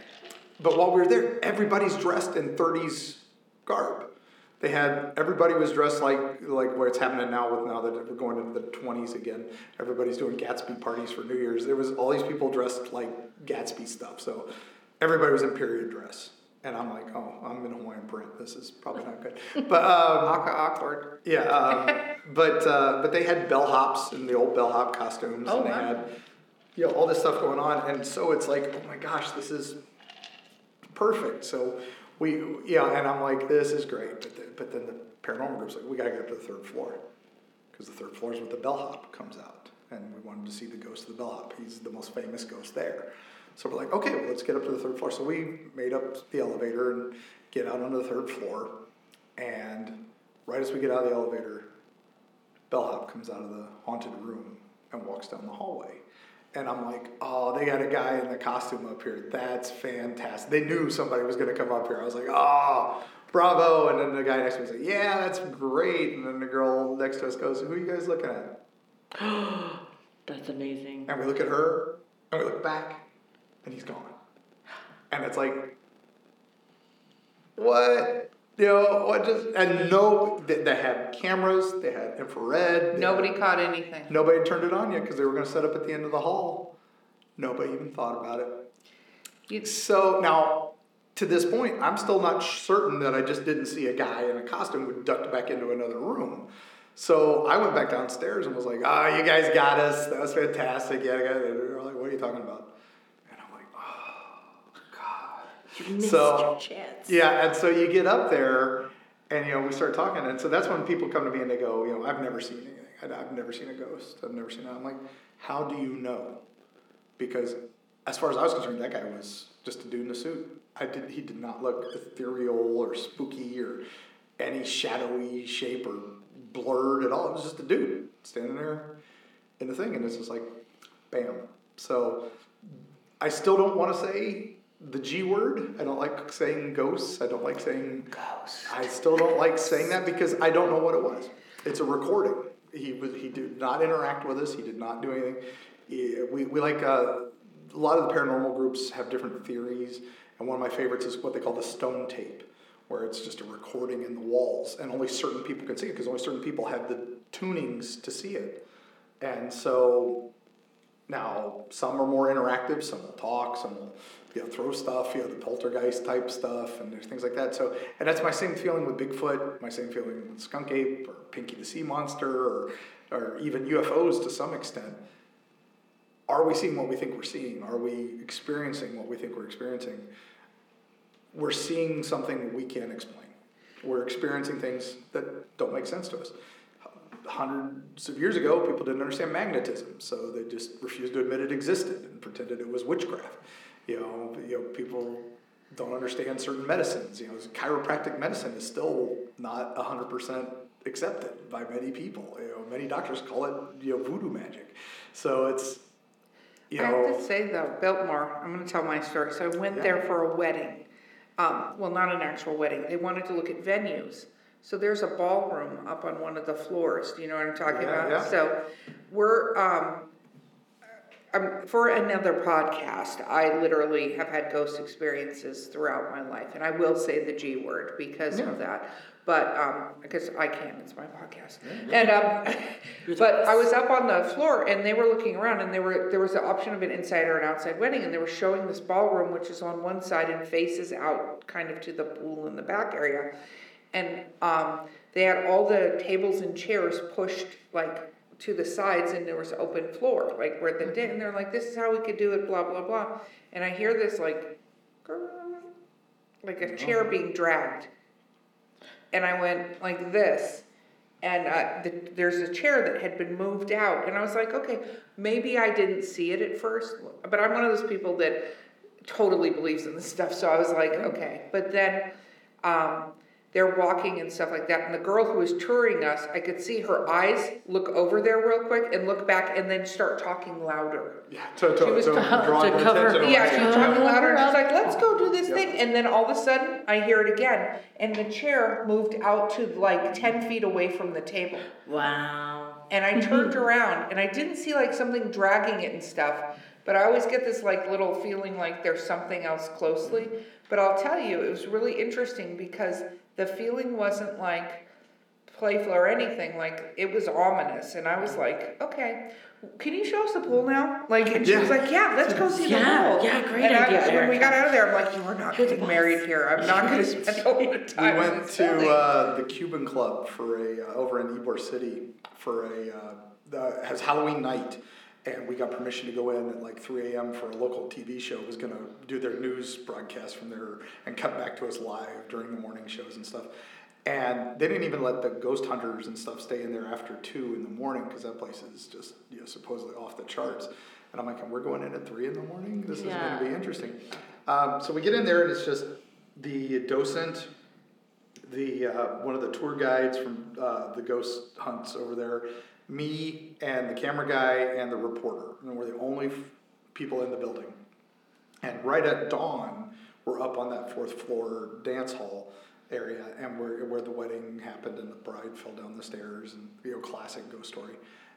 but while we were there, everybody's dressed in thirties garb. They had everybody was dressed like like what's happening now with now that we're going into the twenties again. Everybody's doing Gatsby parties for New Year's. There was all these people dressed like Gatsby stuff. So everybody was in period dress. And I'm like, oh, I'm in Hawaiian print. This is probably not good. But um, awkward. Yeah, um, but uh, but they had bellhops in the old bellhop costumes, oh, and they wow. had you know all this stuff going on. And so it's like, oh my gosh, this is perfect. So we, yeah, and I'm like, this is great. But the, but then the paranormal group's like, we gotta get up to the third floor because the third floor is where the bellhop comes out, and we wanted to see the ghost of the bellhop. He's the most famous ghost there. So we're like, okay, well, let's get up to the third floor. So we made up the elevator and get out onto the third floor. And right as we get out of the elevator, bellhop comes out of the haunted room and walks down the hallway. And I'm like, oh, they got a guy in the costume up here. That's fantastic. They knew somebody was going to come up here. I was like, oh, bravo. And then the guy next to me said, yeah, that's great. And then the girl next to us goes, who are you guys looking at? That's amazing. And we look at her, and we look back. And he's gone. And it's like, what? You know, what just, and no, they, they had cameras, they had infrared. They Nobody had, caught anything. Nobody turned it on yet because they were going to set up at the end of the hall. Nobody even thought about it. You'd, so now, to this point, I'm still not certain that I just didn't see a guy in a costume who ducked back into another room. So I went back downstairs and was like, oh, you guys got us. That was fantastic. Yeah, they were like, what are you talking about? You missed so, your chance. Yeah, and so you get up there, and, you know, we start talking. And so that's when people come to me and they go, you know, I've never seen anything. I've never seen a ghost. I've never seen that. I'm like, how do you know? Because as far as I was concerned, that guy was just a dude in a suit. I did, he did not look ethereal or spooky or any shadowy shape or blurred at all. It was just a dude standing there in the thing, and it's just like, bam. So I still don't want to say the G word. I don't like saying ghosts. I don't like saying ghosts. I still don't like saying that because I don't know what it was. It's a recording. He was. He did not interact with us. He did not do anything. He, we we like uh, a lot of the paranormal groups have different theories, and one of my favorites is what they call the stone tape, where it's just a recording in the walls, and only certain people can see it because only certain people have the tunings to see it, and so. Now, some are more interactive, some will talk, some will you know, throw stuff, you know, the poltergeist type stuff, and there's things like that. So, and that's my same feeling with Bigfoot, my same feeling with Skunk Ape, or Pinky the Sea Monster, or, or even U F Os to some extent. Are we seeing what we think we're seeing? Are we experiencing what we think we're experiencing? We're seeing something we can't explain. We're experiencing things that don't make sense to us. Hundreds of years ago, people didn't understand magnetism, so they just refused to admit it existed and pretended it was witchcraft. You know, you know, people don't understand certain medicines. You know, chiropractic medicine is still not one hundred percent accepted by many people. You know, many doctors call it you know voodoo magic. So it's you know. I have to say though, Biltmore. I'm going to tell my story. So I went yeah. there for a wedding. Um, well, not an actual wedding. They wanted to look at venues. So there's a ballroom up on one of the floors. Do you know what I'm talking yeah, about? Yeah. So we're, um, I'm, for another podcast, I literally have had ghost experiences throughout my life. And I will say the G word because yeah. of that. But, um, because I can, it's my podcast. Yeah. And, um, but I was up on the floor and they were looking around and they were, there was the option of an inside or an outside wedding. And they were showing this ballroom, which is on one side and faces out kind of to the pool in the back area. And um, they had all the tables and chairs pushed like to the sides, and there was open floor, like where they did. And they're like, "This is how we could do it," blah blah blah. And I hear this like, like a chair being dragged, and I went like this. And uh, the, there's a chair that had been moved out, and I was like, "Okay, maybe I didn't see it at first, but I'm one of those people that totally believes in this stuff." So I was like, "Okay," but then. Um, they're walking and stuff like that. And the girl who was touring us, I could see her eyes look over there real quick and look back and then start talking louder. Yeah, to, to, she was to, to, to cover. Yeah, she was talking louder. And she's like, let's go do this yep. thing. And then all of a sudden, I hear it again. And the chair moved out to like ten feet away from the table. Wow. And I turned around and I didn't see like something dragging it and stuff. But I always get this like little feeling like there's something else closely. But I'll tell you, it was really interesting because the feeling wasn't like playful or anything. Like, it was ominous. And I was like, okay, can you show us the pool now? Like, and she yeah. was like, yeah, let's go see yeah, the pool. Yeah, great and idea. I, when we got out of there, I'm like, you are not getting married here. I'm not going to spend all the time. We went to uh, the Cuban Club for a uh, over in Ybor City for a uh, uh, has Halloween night. And we got permission to go in at like three a.m. for a local T V show. It was going to do their news broadcast from there and cut back to us live during the morning shows and stuff. And they didn't even let the ghost hunters and stuff stay in there after two in the morning because that place is just, you know, supposedly off the charts. And I'm like, and we're going in at three in the morning? This yeah. is going to be interesting. Um, so we get in there and it's just the docent, the uh, one of the tour guides from uh, the ghost hunts over there, me and the camera guy and the reporter, and we're the only f- people in the building. And right at dawn, we're up on that fourth floor dance hall area, and we're where the wedding happened, and the bride fell down the stairs, and you know, classic ghost story.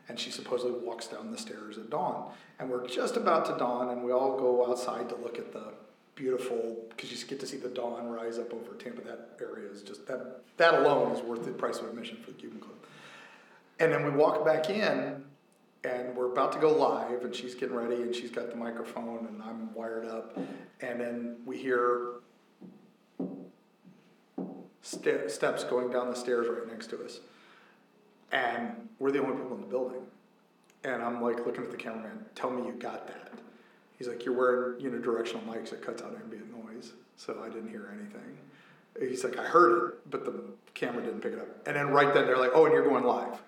And she supposedly walks down the stairs at dawn, and we're just about to dawn, and we all go outside to look at the beautiful, because you get to see the dawn rise up over Tampa. That area is just that that alone is worth the price of admission for the Cuban Club. And then we walk back in, and we're about to go live, and she's getting ready, and she's got the microphone, and I'm wired up. And then we hear st- steps going down the stairs right next to us. And we're the only people in the building. And I'm like looking at the cameraman, tell me you got that. He's like, you're wearing, you know, directional mics that cuts out ambient noise. So I didn't hear anything. He's like, I heard it, but the camera didn't pick it up. And then right then they're like, oh, and you're going live.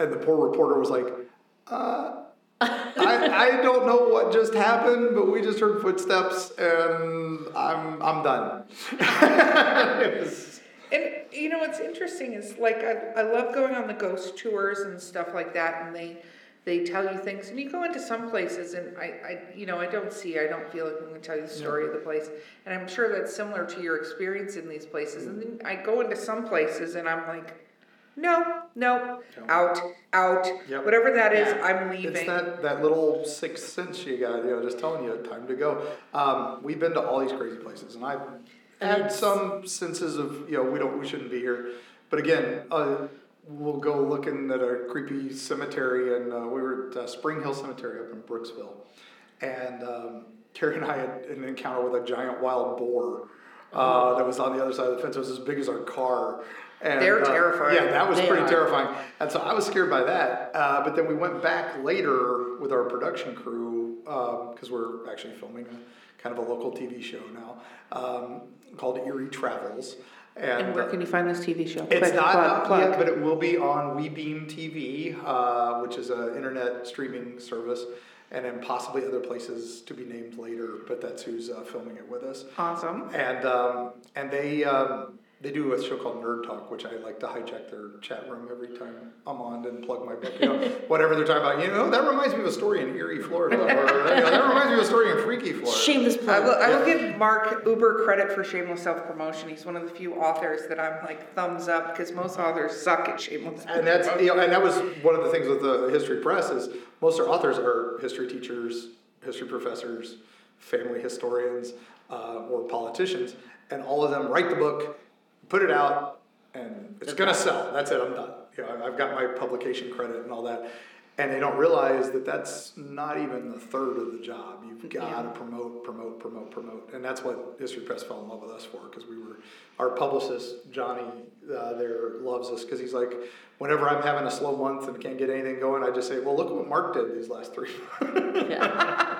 And the poor reporter was like, uh, I, I don't know what just happened, but we just heard footsteps, and I'm I'm done. And, you know, what's interesting is, like, I, I love going on the ghost tours and stuff like that, and they they tell you things. And you go into some places, and, I, I you know, I don't see, I don't feel like I'm going to tell you the story no. of the place. And I'm sure that's similar to your experience in these places. And then I go into some places, and I'm like, No, no, no, out, out, yep. whatever that is, yeah. I'm leaving. It's that, that little sixth sense you got, you know, just telling you, time to go. Um, we've been to all these crazy places, and I've had it's, some senses of, you know, we don't, we shouldn't be here. But again, uh, we'll go looking at a creepy cemetery, and uh, we were at uh, Spring Hill Cemetery up in Brooksville, and um, Carrie and I had an encounter with a giant wild boar uh, that was on the other side of the fence. It was as big as our car. And, They're uh, terrifying. Yeah, that was they pretty are. terrifying. And so I was scared by that. Uh, but then we went back later with our production crew, because um, we're actually filming a, kind of a local T V show now um, called Eerie Travels. And, and where uh, can you find this T V show? It's Quick, not up yet, but it will be on WeBeam T V, uh, which is an internet streaming service. And then possibly other places to be named later, but that's who's uh, filming it with us. Awesome. And, um, and they... Um, They do a show called Nerd Talk, which I like to hijack their chat room every time I'm on and plug my book. You know, whatever they're talking about. You know, that reminds me of a story in Eerie, Florida. Or, you know, that reminds me of a story in Freaky, Florida. Shameless plug. I will, I will yeah. give Mark uber credit for shameless self-promotion. He's one of the few authors that I'm like thumbs up, because most authors suck at shameless self-promotion. And that's, you know, and that was one of the things with the History Press is most of our authors are history teachers, history professors, family historians, uh, or politicians, and all of them write the book, put it out, and it's going to sell. That's it. I'm done. You know, I've got my publication credit and all that. And they don't realize that that's not even the third of the job. You've got yeah. to promote, promote, promote, promote. And that's what History Press fell in love with us for, because we were, our publicist, Johnny, uh, there loves us, because he's like, whenever I'm having a slow month and can't get anything going, I just say, well, look what Mark did these last three months. Yeah.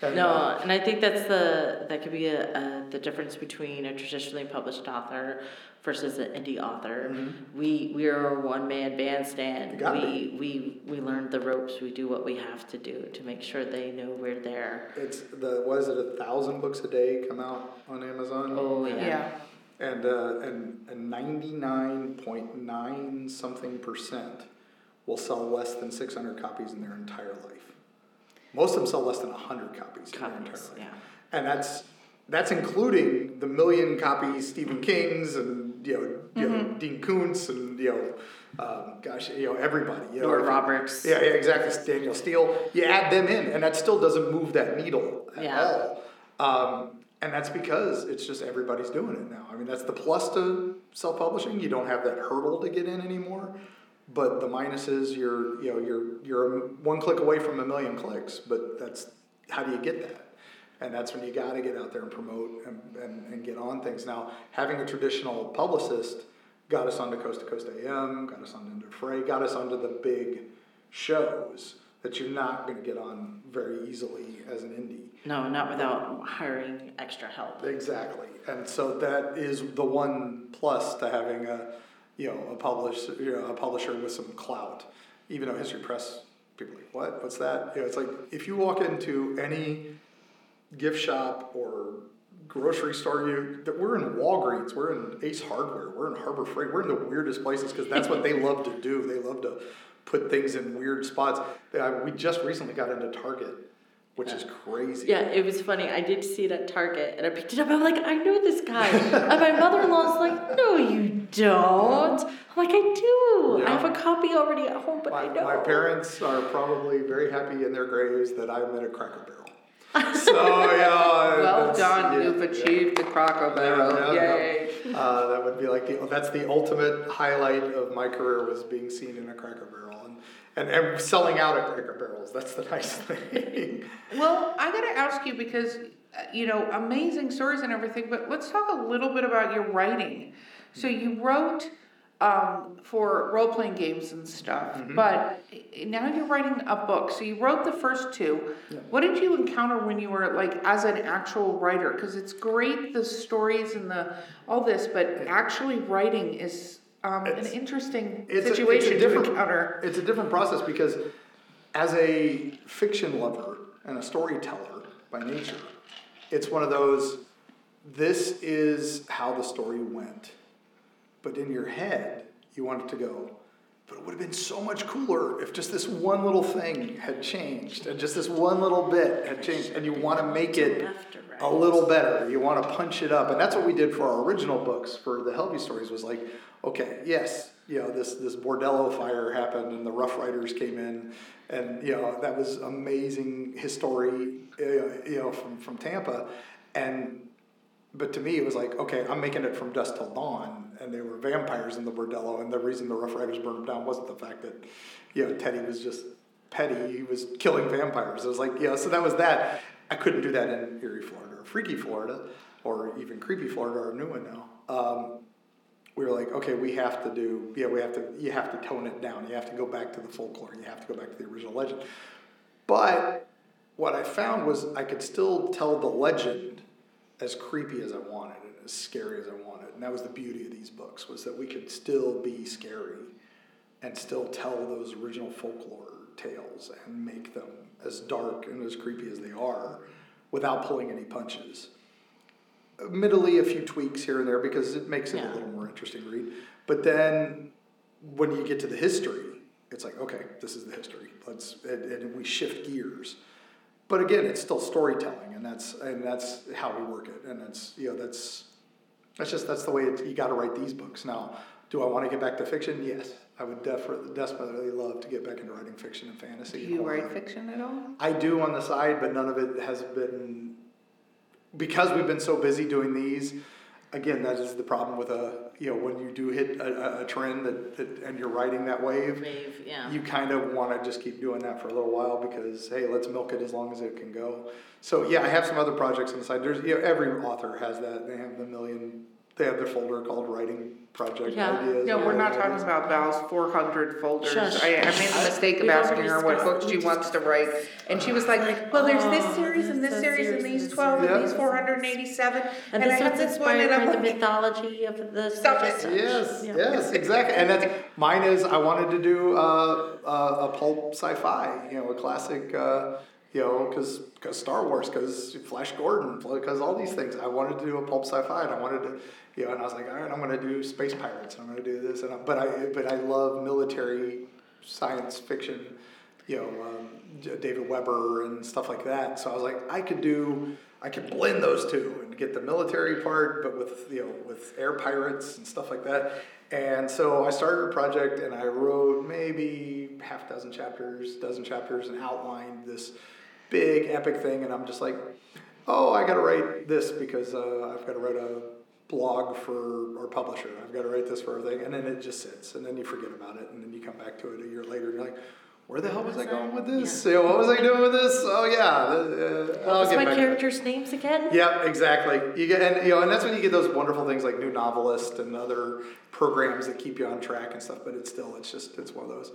And no, uh, and I think that's the that could be a, a, the difference between a traditionally published author versus an indie author. Mm-hmm. We we are a one man bandstand. We me. we we learn the ropes. We do what we have to do to make sure they know we're there. It's the what is it a thousand books a day come out on Amazon? Oh yeah. yeah. and uh, and and ninety-nine point nine something percent will sell less than six hundred copies in their entire life. Most of them sell less than one hundred copies, copies in their entire life. Yeah. And that's that's including the million copies Stephen King's and you know, mm-hmm. you know Dean Koontz and you know um, gosh you know everybody you Nora know, Roberts yeah yeah exactly Daniel Steele, you add them in and that still doesn't move that needle at yeah. all. Um, and that's because it's just everybody's doing it now. I mean, that's the plus to self-publishing. You don't have that hurdle to get in anymore. But the minus is you're, you know, you're you're one click away from a million clicks, but that's how do you get that? And that's when you got to get out there and promote and, and, and get on things. Now, having a traditional publicist got us onto Coast to Coast A M, got us onto Fray, got us onto the big shows that you're not going to get on very easily as an indie. No, not without hiring extra help. Exactly. And so that is the one plus to having a you know, a publisher, you know, a publisher with some clout. Even though History Press, people are like, what? What's that? You know, it's like, if you walk into any gift shop or grocery store, you that we're in Walgreens, we're in Ace Hardware, we're in Harbor Freight, we're in the weirdest places because that's what they love to do. They love to put things in weird spots. We just recently got into Target, which yeah. is crazy. Yeah, it was funny. I did see it at Target, and I picked it up. I'm like, I know this guy. And my mother-in-law's like, no, you don't. I'm like, I do. Yeah. I have a copy already at home, but my, I know. My parents are probably very happy in their graves that I met a Cracker Barrel. So, yeah. Well done. Yeah, you've achieved yeah. the Cracker Barrel. Yeah, yay. Yeah. Uh, that would be like, the, that's the ultimate highlight of my career was being seen in a Cracker Barrel. And, and selling out at Cracker Barrels, that's the nice thing. Well, I got to ask you because, you know, amazing stories and everything, but let's talk a little bit about your writing. So you wrote um, for role-playing games and stuff, mm-hmm. but now you're writing a book. So you wrote the first two. Yeah. What did you encounter when you were, like, as an actual writer? Because it's great, the stories and the all this, but actually writing is... Um, an interesting it's situation a, it's a different, to encounter. It's a different process because as a fiction lover and a storyteller by nature, it's one of those, this is how the story went. But in your head, you want it to go, but it would have been so much cooler if just this one little thing had changed and just this one little bit had changed. And you want to make it a little better. You want to punch it up. And that's what we did for our original books for the Hellview stories was like, okay, yes, you know, this this bordello fire happened and the Rough Riders came in and, you know, that was amazing history, you know, from, from Tampa. And but to me, it was like, okay, I'm making it from dusk till dawn, and they were vampires in the bordello, and the reason the Rough Riders burned them down wasn't the fact that, you know, Teddy was just petty, he was killing vampires. It was like, yeah, so that was that. I couldn't do that in Eerie Florida or Freaky Florida or even Creepy Florida, our new one now. Um, we were like, okay, we have to do, yeah, we have to, you have to tone it down. You have to go back to the folklore. You have to go back to the original legend. But what I found was I could still tell the legend as creepy as I wanted and as scary as I wanted. And that was the beauty of these books, was that we could still be scary and still tell those original folklore tales and make them as dark and as creepy as they are without pulling any punches. Admittedly, a few tweaks here and there because it makes it yeah. a little more interesting to read. But then when you get to the history, it's like, okay, this is the history. Let's and, and we shift gears. But again, it's still storytelling, and that's and that's how we work it, and that's you know that's that's just that's the way it, you got to write these books. Now, do I want to get back to fiction? Yes, I would def- desperately love to get back into writing fiction and fantasy. Do you write fiction at all? I do on the side, but none of it has been because we've been so busy doing these. Again, that is the problem with a you know when you do hit a, a trend that, that and you're riding that wave, wave yeah. you kind of want to just keep doing that for a little while because hey, let's milk it as long as it can go. So yeah, I have some other projects on the side. There's you know every author has that. They have the million. They have their folder called writing project yeah. ideas. No, we're not talking ideas. about Val's four hundred folders. Shush. I, I made the mistake of asking her what books she wants to write. And she was like, well, there's this series and this series and these twelve and these four hundred eighty-seven. And I have this one. And I'm the mythology of the... Stop it. Yes, yes, exactly. And that's mine is I wanted to do uh, uh, a pulp sci-fi, you know, a classic... Uh, You know, because because Star Wars, because Flash Gordon, because all these things. I wanted to do a pulp sci-fi, and I wanted to, you know, and I was like, all right, I'm going to do space pirates, and I'm going to do this, and I, but I but I love military science fiction, you know, um, David Weber and stuff like that. So I was like, I could do, I could blend those two and get the military part, but with, you know, with air pirates and stuff like that. And so I started a project, and I wrote maybe half dozen chapters, dozen chapters, and outlined this big epic thing. And I'm just like, oh, I got to write this because uh, I've got to write a blog for our publisher. I've got to write this for everything. And then it just sits, and then you forget about it, and then you come back to it a year later, and you're like, where the hell was I going with this? Yeah. You know, what was I doing with this? Oh yeah, uh, I'll get back to it. What was my characters' names again? Yeah, exactly. You get, and you know, and that's when you get those wonderful things like New Novelist and other programs that keep you on track and stuff. But it's still, it's just, it's one of those.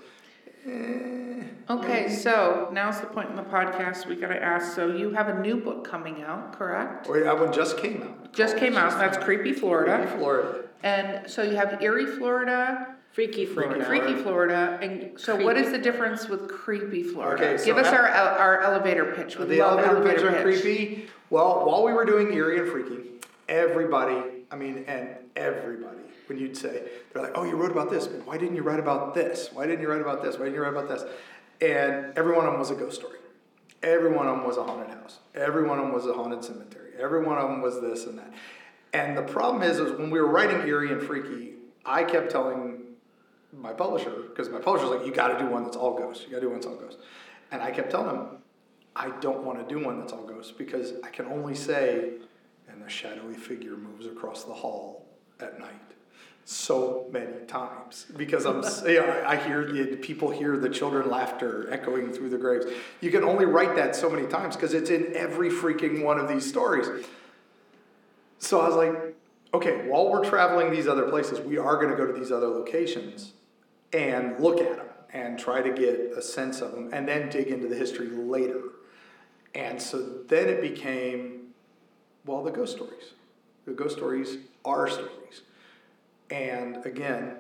Eh. Okay, so now's the point in the podcast we got to ask. So you have a new book coming out, correct? Or that one just came out. Just came out. That's Creepy Florida. Creepy Florida. And so you have Eerie Florida. Freaky Florida. Freaky Florida. And so creepy. What is the difference with Creepy Florida? Okay, so give us our our elevator pitch. With the elevator, elevator pitch, pitch. Are creepy. Well, while we were doing Eerie and Freaky, everybody, I mean, and everybody, when you'd say, they're like, oh, you wrote about this, but why didn't you write about this? Why didn't you write about this? Why didn't you write about this? And every one of them was a ghost story. Every one of them was a haunted house. Every one of them was a haunted cemetery. Every one of them was this and that. And the problem is, is when we were writing Eerie and Freaky, I kept telling my publisher, because my publisher's like, you got to do one that's all ghosts. You got to do one that's all ghosts. And I kept telling him, I don't want to do one that's all ghosts because I can only say, and a shadowy figure moves across the hall at night so many times because I'm, you know, I hear the people hear the children laughter echoing through the graves. You can only write that so many times because it's in every freaking one of these stories. So I was like, okay, while we're traveling these other places, we are going to go to these other locations and look at them and try to get a sense of them and then dig into the history later. And so then it became, well, the ghost stories. The ghost stories are stories. And again,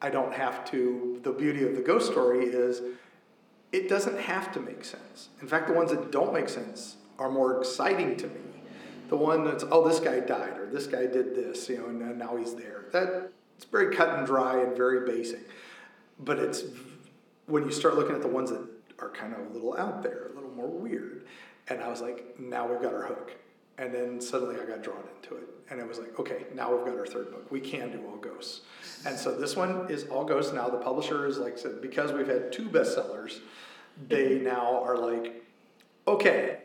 I don't have to, the beauty of the ghost story is it doesn't have to make sense. In fact, the ones that don't make sense are more exciting to me. The one that's, oh, this guy died or this guy did this, you know, and now he's there. That it's very cut and dry and very basic. But it's when you start looking at the ones that are kind of a little out there, a little more weird. And I was like, now we've got our hook. And then suddenly I got drawn into it. And it was like, okay, now we've got our third book. We can do all ghosts. And so this one is all ghosts now. The publisher is like, said, because we've had two bestsellers, they now are like, okay,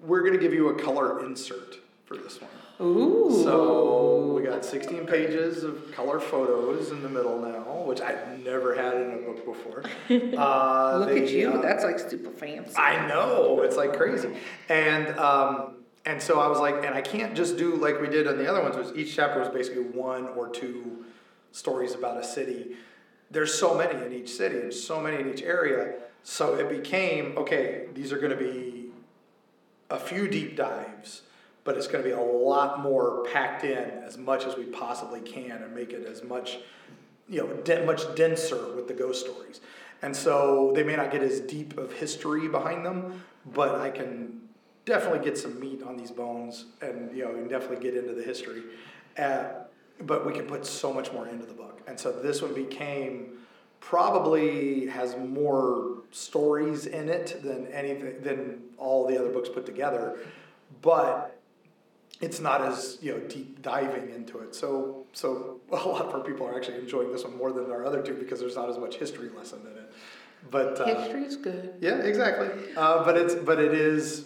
we're going to give you a color insert for this one. Ooh. So we got sixteen pages of color photos in the middle now, which I've never had in a book before. Uh, Look they, at you. Uh, That's like super fancy. I know. It's like crazy. And um, and so I was like, and I can't just do like we did on the other ones, which each chapter was basically one or two stories about a city. There's so many in each city and so many in each area. So it became, okay, these are going to be a few deep dives, but it's going to be a lot more packed in as much as we possibly can and make it as much, you know, de- much denser with the ghost stories. And so they may not get as deep of history behind them, but I can definitely get some meat on these bones and, you know, and definitely get into the history. Uh, but we can put so much more into the book. And so this one became probably has more stories in it than anything than all the other books put together, but it's not as, you know, deep diving into it. So so a lot of our people are actually enjoying this one more than our other two because there's not as much history lesson in it. But uh, history's good. Yeah, exactly. Uh, but it's but it is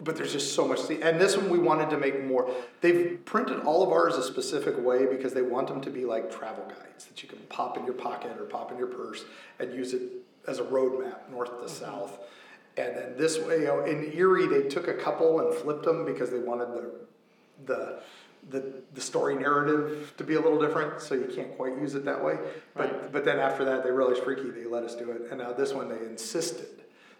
but there's just so much to see. And this one we wanted to make more. They've printed all of ours a specific way because they want them to be like travel guides that you can pop in your pocket or pop in your purse and use it as a road map, north to south. And then this way, you know, in Eerie, they took a couple and flipped them because they wanted the the the, the story narrative to be a little different, so you can't quite use it that way. But right. But then after that, they realized Freaky, they let us do it. And now this one, they insisted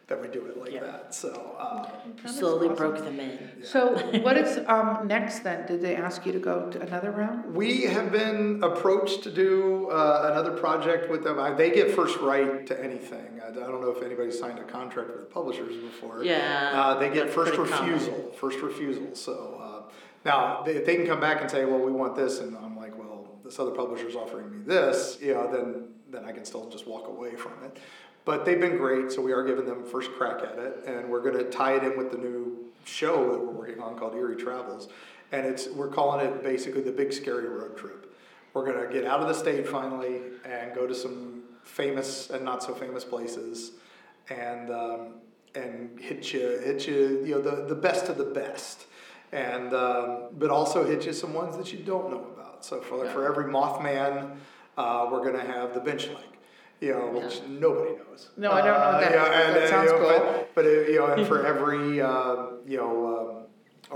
that we do it like yeah. that. So uh, slowly awesome. broke them in. Yeah. So what is um, next then? Did they ask you to go to another round? We have been approached to do uh, another project with them. I, they get first right to anything. I, I don't know if anybody signed a contract with publishers before. Yeah. Uh, they get first refusal. Common. First refusal. So uh, now they, they can come back and say, well, we want this, and I'm like, well, this other publisher's offering me this. You know, then then I can still just walk away from it. But they've been great, so we are giving them first crack at it, and we're going to tie it in with the new show that we're working on called Eerie Travels, and it's we're calling it basically the Big Scary Road Trip. We're going to get out of the state finally and go to some famous and not so famous places, and um, and hit you hit you you know the, the best of the best, and um, but also hit you some ones that you don't know about. So for like, for every Mothman, uh, we're going to have the Bench Lake. You know, which yeah. nobody knows. No, I don't know what that. Uh, yeah, and, that sounds you know, cool. But, but you know, and for every uh, you know um,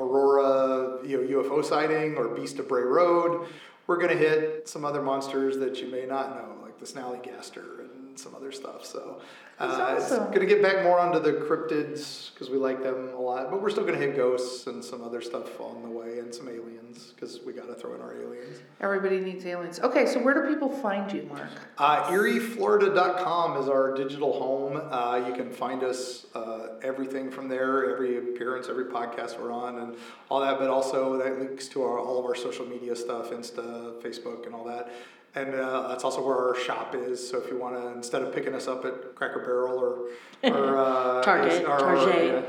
Aurora, you know, U F O sighting or Beast of Bray Road, we're gonna hit some other monsters that you may not know, like the Snallygaster and some other stuff. So uh, it's gonna get back more onto the cryptids because we like them a lot. But we're still gonna hit ghosts and some other stuff on the way, and some aliens because we gotta throw in our aliens. Everybody needs aliens. Okay, so where do people find you, Mark? Uh, Erie Florida dot com is our digital home. Uh, you can find us uh, everything from there, every appearance, every podcast we're on, and all that. But also that links to our, all of our social media stuff, Insta, Facebook, and all that. And uh, that's also where our shop is. So if you want to, instead of picking us up at Cracker Barrel or or uh, Target, or, Target. Or,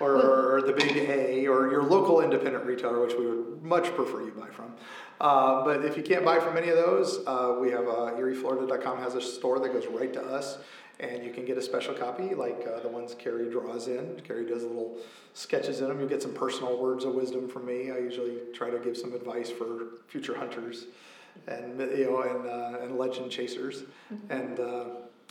or, or, or the Big A, or your local independent retailer, which we would much prefer you buy from. Uh, but if you can't buy from any of those, uh, we have uh, Erie Florida dot com has a store that goes right to us, and you can get a special copy, like uh, the ones Carrie draws in. Carrie does little sketches in them. You get some personal words of wisdom from me. I usually try to give some advice for future hunters. And you know, and uh, and legend chasers, mm-hmm. and uh,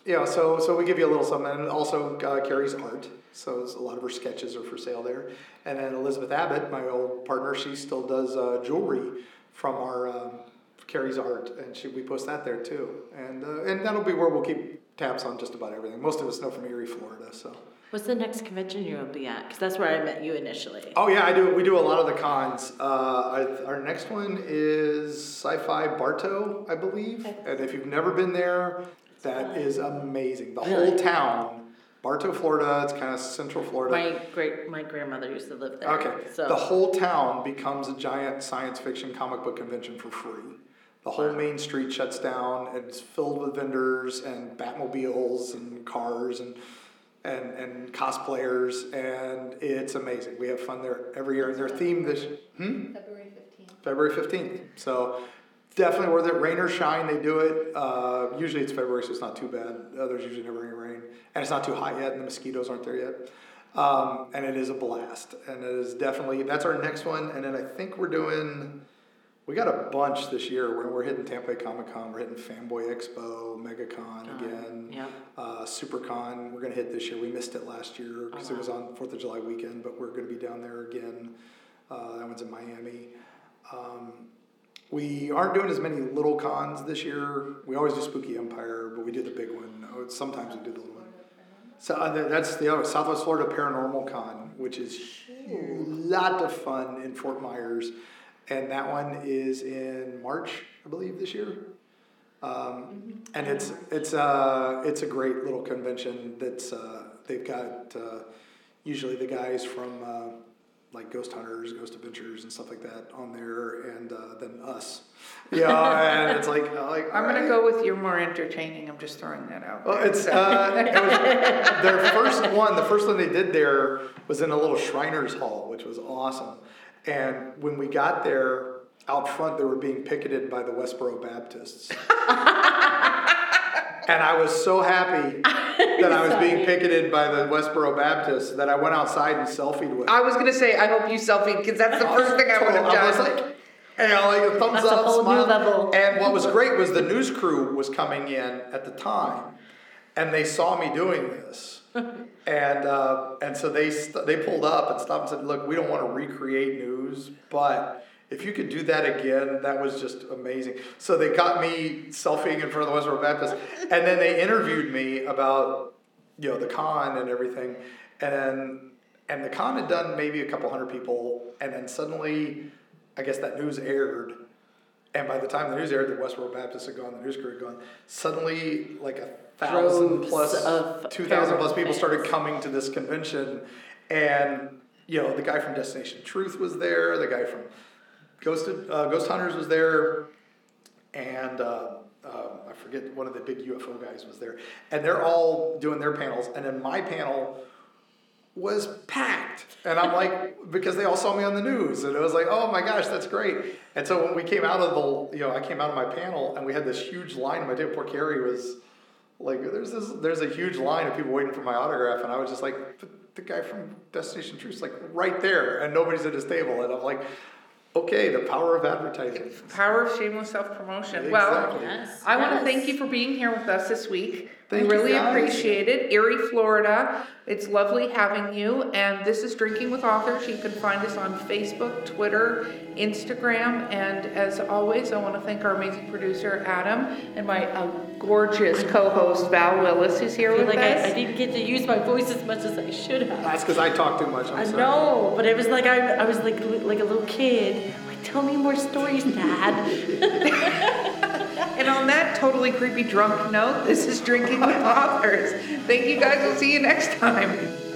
you know, so so we give you a little something, and also uh, Carrie's art. So a lot of her sketches are for sale there. And then Elizabeth Abbott, my old partner, she still does uh, jewelry from our um, Carrie's art, and she we post that there too. And uh, and that'll be where we'll keep tabs on just about everything. Most of us know from Eerie, Florida, so. What's the next convention you'll be at? Because that's where I met you initially. Oh yeah, I do. We do a lot of the cons. Uh, our, our next one is Sci-Fi Bartow, I believe. Okay. And if you've never been there, that uh, is amazing. The really? whole town, Bartow, Florida. It's kind of central Florida. My great my grandmother used to live there. Okay, so the whole town becomes a giant science fiction comic book convention for free. The whole main street shuts down. And it's filled with vendors and Batmobiles and cars and. And, and cosplayers, and it's amazing. We have fun there every year. Their theme this hmm? February fifteenth. February fifteenth. So definitely worth it. Rain or shine, they do it. Uh, usually it's February, so it's not too bad. Uh, there's usually never any rain. And it's not too hot yet, and the mosquitoes aren't there yet. Um, and it is a blast. And it is definitely, that's our next one. And then I think we're doing, we got a bunch this year. We're, we're hitting Tampa Bay Comic Con. We're hitting Fanboy Expo, MegaCon um, again, yeah. uh, SuperCon. We're going to hit this year. We missed it last year because oh, wow. it was on fourth of July weekend, but we're going to be down there again. Uh, that one's in Miami. Um, we aren't doing as many little cons this year. We always do Spooky Empire, but we do the big one. Sometimes we do the little one. So uh, that's the other Southwest Florida Paranormal Con, which is a lot of fun in Fort Myers. And that one is in March, I believe, this year. Um, and it's it's uh it's a great little convention. That's uh, they've got uh, usually the guys from uh, like Ghost Hunters, Ghost Adventures, and stuff like that on there, and uh, then us. Yeah, and it's like uh, like I'm gonna right. go with you're more entertaining. I'm just throwing that out. Well, it's uh, it was their first one. The first one they did there was in a little Shriners Hall, which was awesome. And when we got there, out front, they were being picketed by the Westboro Baptists. And I was so happy that I was being picketed by the Westboro Baptists that I went outside and selfied with them. I was going to say, I hope you selfied, because that's the first thing I would have done. I was like, you know, like a thumbs that's up, a whole smile. New level. And what was great was the news crew was coming in at the time, and they saw me doing this. And uh, and so they st- they pulled up and stopped and said, look, we don't want to recreate news, but if you could do that again, that was just amazing. So they got me selfieing in front of the Westboro Baptist, and then they interviewed me about you know, the con and everything. And then, and the con had done maybe a couple hundred people, and then suddenly, I guess that news aired. And by the time the news aired, the Westboro Baptist had gone, the news crew had gone. Suddenly, like a thousand plus, two thousand plus people started coming to this convention. And, you know, the guy from Destination Truth was there. The guy from Ghost, uh, Ghost Hunters was there. And uh, uh, I forget, one of the big U F O guys was there. And they're all doing their panels. And then my panel was packed. And I'm like, because they all saw me on the news. And it was like, oh my gosh, that's great. And so when we came out of the, you know, I came out of my panel and we had this huge line. My day before Carrie was like, there's this, there's a huge line of people waiting for my autograph. And I was just like, the, the guy from Destination Truth's like right there. And nobody's at his table. And I'm like, okay, the power of advertising. The power of shameless self-promotion. Exactly. Well, yes, I yes. want to thank you for being here with us this week. Thank we really guys. appreciate it. Eerie Florida, it's lovely having you. And this is Drinking with Authors. You can find us on Facebook, Twitter, Instagram. And as always, I want to thank our amazing producer, Adam, and my uh, gorgeous co-host, Val Willis, who's here I feel with like us. I, I didn't get to use my voice as much as I should have. That's because I talk too much. I'm I sorry. know, but it was like I, I was like, like a little kid. Like, tell me more stories, Dad. And on that totally creepy drunk note, this is Drinking with Authors. Thank you guys. We'll see you next time.